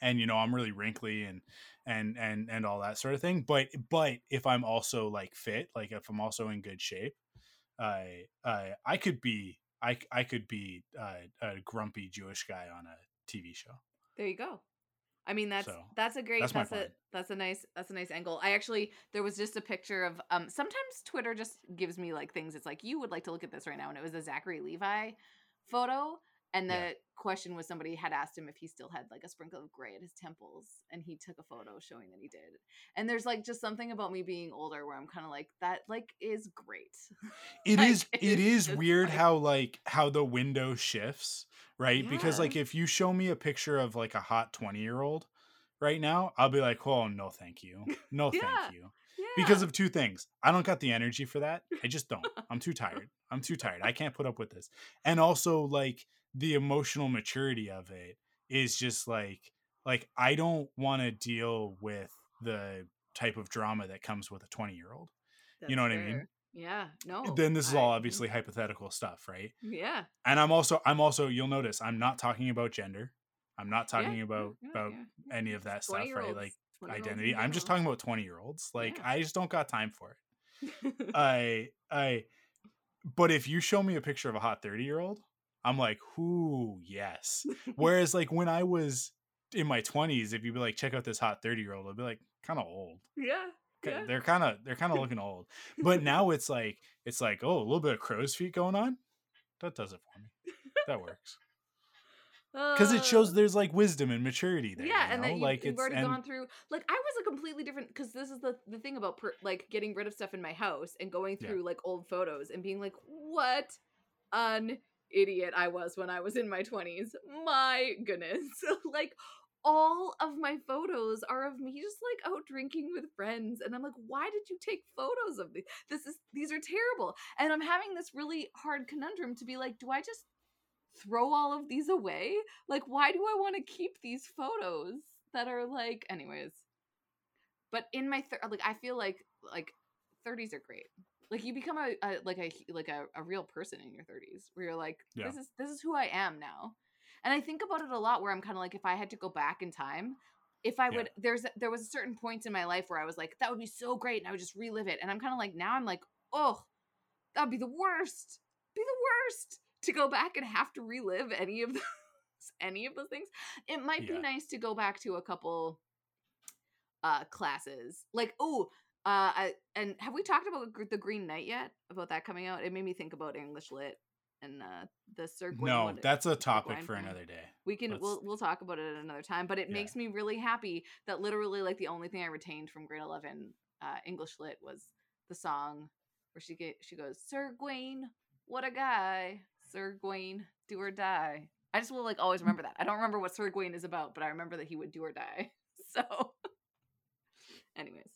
and, you know, I'm really wrinkly and, and, and, and all that sort of thing. But, but if I'm also like fit, like if I'm also in good shape, uh, uh, I could be, I, I could be uh, a grumpy Jewish guy on a T V show. There you go. I mean, that's, so, that's a great, that's, that's a, that's a nice, that's a nice angle. I actually, there was just a picture of, um, sometimes Twitter just gives me like things. It's like, you would like to look at this right now. And it was a Zachary Levi photo. And the yeah. question was, somebody had asked him if he still had like a sprinkle of gray at his temples, and he took a photo showing that he did. And there's like just something about me being older where I'm kind of like, that like is great. It like, is. It is weird like, how like how the window shifts, right? Yeah. Because like if you show me a picture of like a hot twenty year old right now, I'll be like, oh, no, thank you. No, yeah. thank you. Yeah. Because of two things. I don't got the energy for that. I just don't. I'm too tired. I'm too tired. I can't put up with this. And also like, the emotional maturity of it is just like, like, I don't want to deal with the type of drama that comes with a twenty year old. You know what fair. I mean? Yeah. No. Then this is I, all obviously hypothetical stuff, right? Yeah. And I'm also, I'm also, you'll notice I'm not talking about gender. I'm not talking yeah, about, yeah, about yeah. any of that stuff, right? Like identity. I'm just talking about twenty year olds. Like yeah. I just don't got time for it. I, I, but if you show me a picture of a hot thirty year old, I'm like, ooh, yes. Whereas like when I was in my twenties, if you'd be like, check out this hot thirty year old, I'd be like, kind of old. Yeah. yeah. They're kind of, they're kind of looking old. But now it's like, it's like, oh, a little bit of crow's feet going on. That does it for me. That works. Because uh, it shows there's like wisdom and maturity there. Yeah. You know? And that you, like, you've it's, already and, gone through, like I was a completely different, because this is the, the thing about per, like getting rid of stuff in my house and going through yeah. like old photos and being like, what on idiot I was when I was in my twenties. My goodness. Like all of my photos are of me just like out drinking with friends, and I'm like, why did you take photos of these? This is these are terrible. And I'm having this really hard conundrum to be like, do I just throw all of these away? Like, why do I want to keep these photos that are like, anyways? But in my thir- like I feel like like thirties are great. Like you become a, a like a like a, a real person in your thirties, where you're like, yeah. this is this is who I am now. And I think about it a lot, where I'm kind of like, if I had to go back in time, if I yeah. would, there's there was a certain point in my life where I was like, that would be so great, and I would just relive it. And I'm kind of like, now I'm like, oh, that'd be the worst, be the worst to go back and have to relive any of those any of those things. It might yeah. be nice to go back to a couple uh, classes, like oh. Uh, I, and have we talked about The Green Knight yet? About that coming out? It made me think about English Lit and uh, the Sir Gawain. No, that's a topic for another day. We can, Let's... we'll we'll talk about it at another time, but it yeah. makes me really happy that literally like the only thing I retained from grade eleven uh, English Lit was the song where she get, she goes, Sir Gawain, what a guy. Sir Gawain, do or die. I just will like always remember that. I don't remember what Sir Gawain is about, but I remember that he would do or die. So anyways.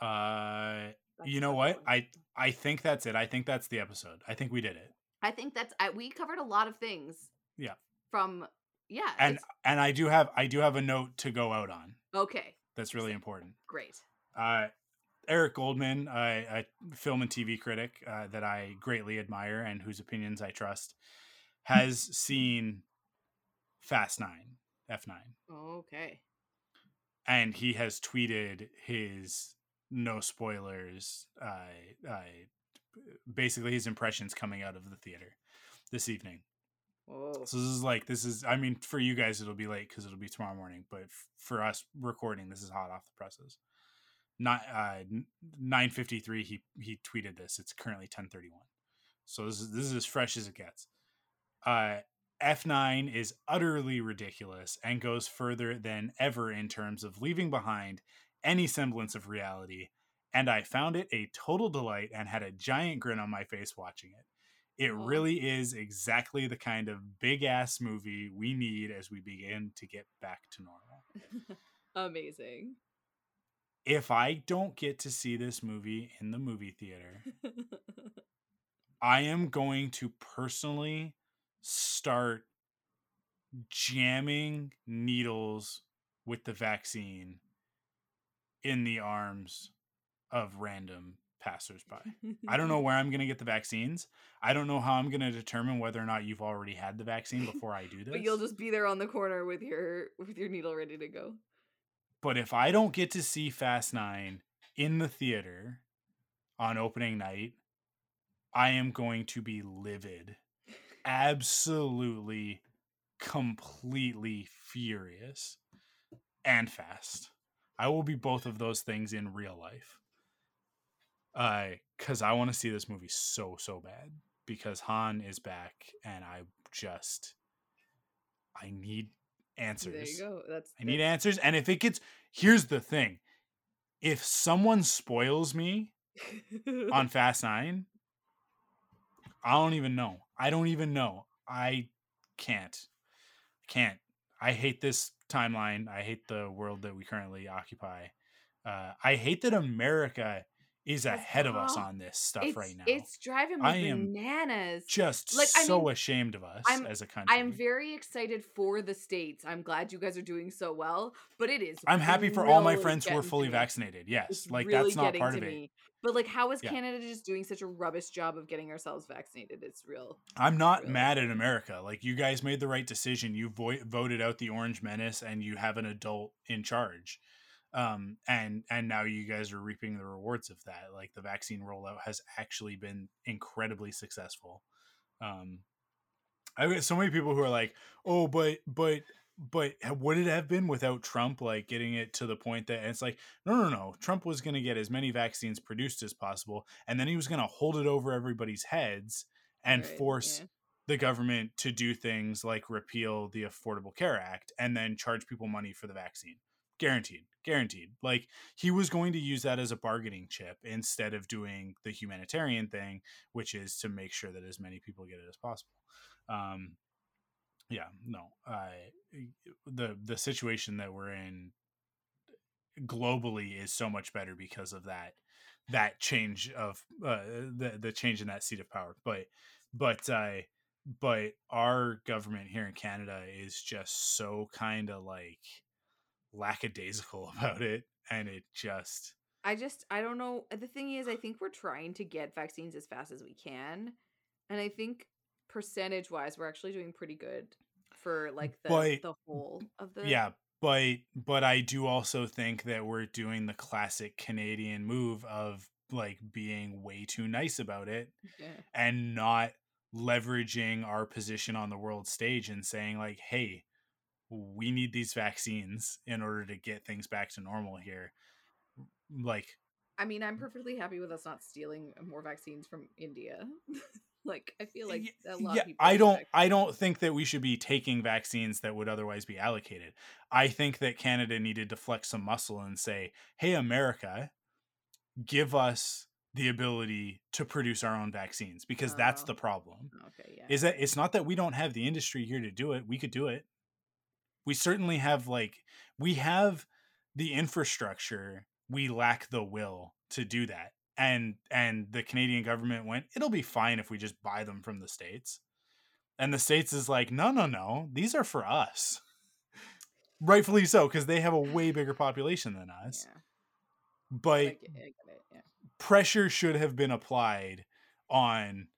Uh, you know what? I I think that's it. I think that's the episode. I think we did it. I think that's I, we covered a lot of things. Yeah. from yeah. And and I do have I do have a note to go out on. Okay. That's really important. Great. Uh, Eric Goldman, a, a film and T V critic uh, that I greatly admire and whose opinions I trust, has seen Fast Nine, F nine. Okay. And he has tweeted his no spoilers, uh, uh, basically his impressions coming out of the theater this evening. Whoa. So this is like, this is, I mean, for you guys, it'll be late because it'll be tomorrow morning. But f- for us recording, this is hot off the presses. Not uh, nine fifty-three, he he tweeted this. It's currently ten thirty-one. So this is, this is as fresh as it gets. Uh, F nine is utterly ridiculous and goes further than ever in terms of leaving behind any semblance of reality. And I found it a total delight and had a giant grin on my face watching it. It really is exactly the kind of big ass movie we need as we begin to get back to normal. Amazing. If I don't get to see this movie in the movie theater, I am going to personally start jamming needles with the vaccine in the arms of random passersby. I don't know where I'm going to get the vaccines. I don't know how I'm going to determine whether or not you've already had the vaccine before I do this. But you'll just be there on the corner with your with your needle ready to go. But if I don't get to see Fast Nine in the theater on opening night, I am going to be livid. Absolutely, completely furious and fast. I will be both of those things in real life. I, uh, cause I want to see this movie so, so bad because Han is back and I just, I need answers. There you go. That's I that's... need answers. And if it gets, here's the thing. If someone spoils me on Fast Nine, I don't even know. I don't even know. I can't, can't, I hate this timeline. I hate the world that we currently occupy. Uh, I hate that America is ahead of us on this stuff it's, right now. It's driving me I am bananas. Just like, so I mean, ashamed of us I'm, as a country. I'm very excited for the States. I'm glad you guys are doing so well, but it is. I'm happy for all my friends who are fully vaccinated. Yes. It's like really that's not part of me. It. But like, how is yeah. Canada just doing such a rubbish job of getting ourselves vaccinated? It's real. I'm not real. mad at America. Like you guys made the right decision. You vo- voted out the Orange Menace and you have an adult in charge. Um, and, and now you guys are reaping the rewards of that. Like the vaccine rollout has actually been incredibly successful. Um, I've got so many people who are like, oh, but, but, but would it have been without Trump, like getting it to the point that it's like, no, no, no, Trump was going to get as many vaccines produced as possible. And then he was going to hold it over everybody's heads and right, force yeah. the government to do things like repeal the Affordable Care Act and then charge people money for the vaccine. Guaranteed. Guaranteed. Like he was going to use that as a bargaining chip instead of doing the humanitarian thing, which is to make sure that as many people get it as possible. Um, yeah, no, I, the, the situation that we're in globally is so much better because of that, that change of, uh, the, the change in that seat of power. But, but, uh, but our government here in Canada is just so kind of like, lackadaisical about it, and it just I just I don't know. The thing is, I think we're trying to get vaccines as fast as we can, and I think percentage wise we're actually doing pretty good for like the, but, the whole of the yeah but but I do also think that we're doing the classic Canadian move of like being way too nice about it yeah. and not leveraging our position on the world stage and saying like, hey, we need these vaccines in order to get things back to normal here. Like, I mean, I'm perfectly happy with us not stealing more vaccines from India. Like, I feel like a lot yeah, of people. I don't, I don't think that we should be taking vaccines that would otherwise be allocated. I think that Canada needed to flex some muscle and say, hey, America, give us the ability to produce our own vaccines, because oh. that's the problem. Okay, yeah. Is that it's not that we don't have the industry here to do it. We could do it. We certainly have like we have the infrastructure. We lack the will to do that. And and the Canadian government went, it'll be fine if we just buy them from the States. And the States is like, no, no, no, these are for us. Rightfully so, because they have a way bigger population than us. Yeah. But I get, I get it, yeah. Pressure should have been applied on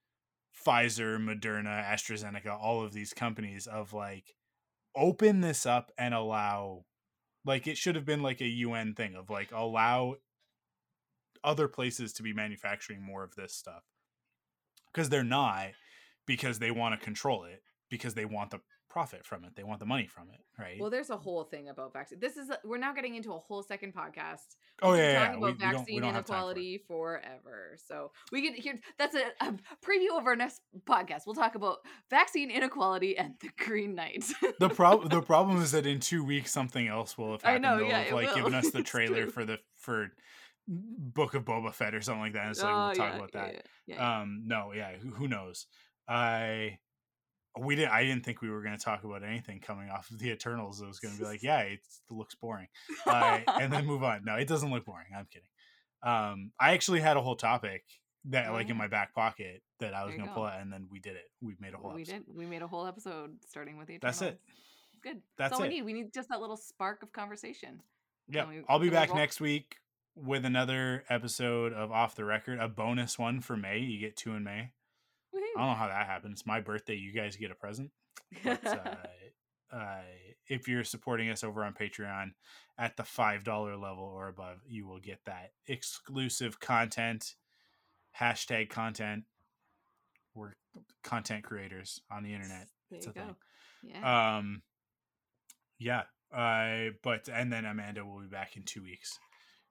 Pfizer, Moderna, AstraZeneca, all of these companies of like, open this up and allow, like it should have been like a U N thing of like, allow other places to be manufacturing more of this stuff. Because they're not, because they want to control it, because they want the profit from it. They want the money from it, right? Well, there's a whole thing about vaccine. This is, we're now getting into a whole second podcast. Oh yeah, yeah, talking yeah. about we, vaccine we don't, we don't inequality for forever. So we can hear, that's a, a preview of our next podcast. We'll talk about vaccine inequality and the Green Knight. the problem, the problem is that in two weeks something else will have happened. I know, They'll yeah, have, like will. Given us the trailer for the for Book of Boba Fett or something like that. It's like oh, we'll talk yeah, about that. Yeah, yeah, yeah. Um, no, yeah, who, who knows? I. We didn't. I didn't think we were going to talk about anything coming off of the Eternals. It was going to be like, yeah, it's, it looks boring, uh, and then move on. No, it doesn't look boring. I'm kidding. Um, I actually had a whole topic that, oh. like, in my back pocket that I was going to pull out, and then we did it. We made a whole. We episode. did. We made a whole episode starting with the Eternals. That's it. Good. That's, That's all it. we need. We need just that little spark of conversation. Yeah, I'll be back roll. next week with another episode of Off the Record, a bonus one for May. You get two in May. I don't know how that happens. My birthday, you guys get a present. But, uh, uh, if you're supporting us over on Patreon at the five dollars level or above, you will get that exclusive content, hashtag content. We're content creators on the internet. There it's you a go. Thing. Yeah. Um, yeah. Uh, but, and then Amanda will be back in two weeks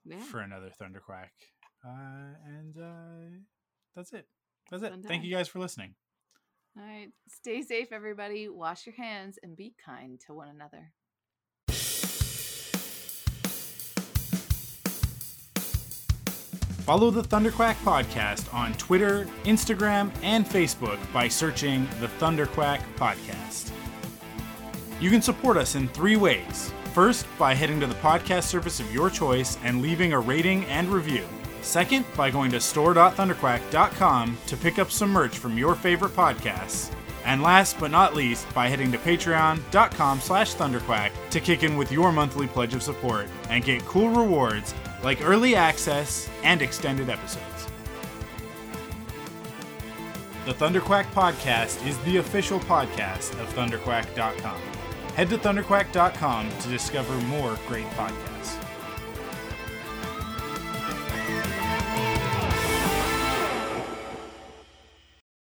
yeah. for another Thunderquack. Uh, and uh, that's it. That's it. Thank you guys for listening. All right. Stay safe, everybody. Wash your hands and be kind to one another. Follow the Thunderquack Podcast on Twitter, Instagram, and Facebook by searching the Thunderquack Podcast. You can support us in three ways. First, by heading to the podcast service of your choice and leaving a rating and review. Second, by going to store dot thunderquack dot com to pick up some merch from your favorite podcasts. And last but not least, by heading to patreon dot com slash thunderquack to kick in with your monthly pledge of support and get cool rewards like early access and extended episodes. The Thunderquack Podcast is the official podcast of thunderquack dot com. Head to thunderquack dot com to discover more great podcasts.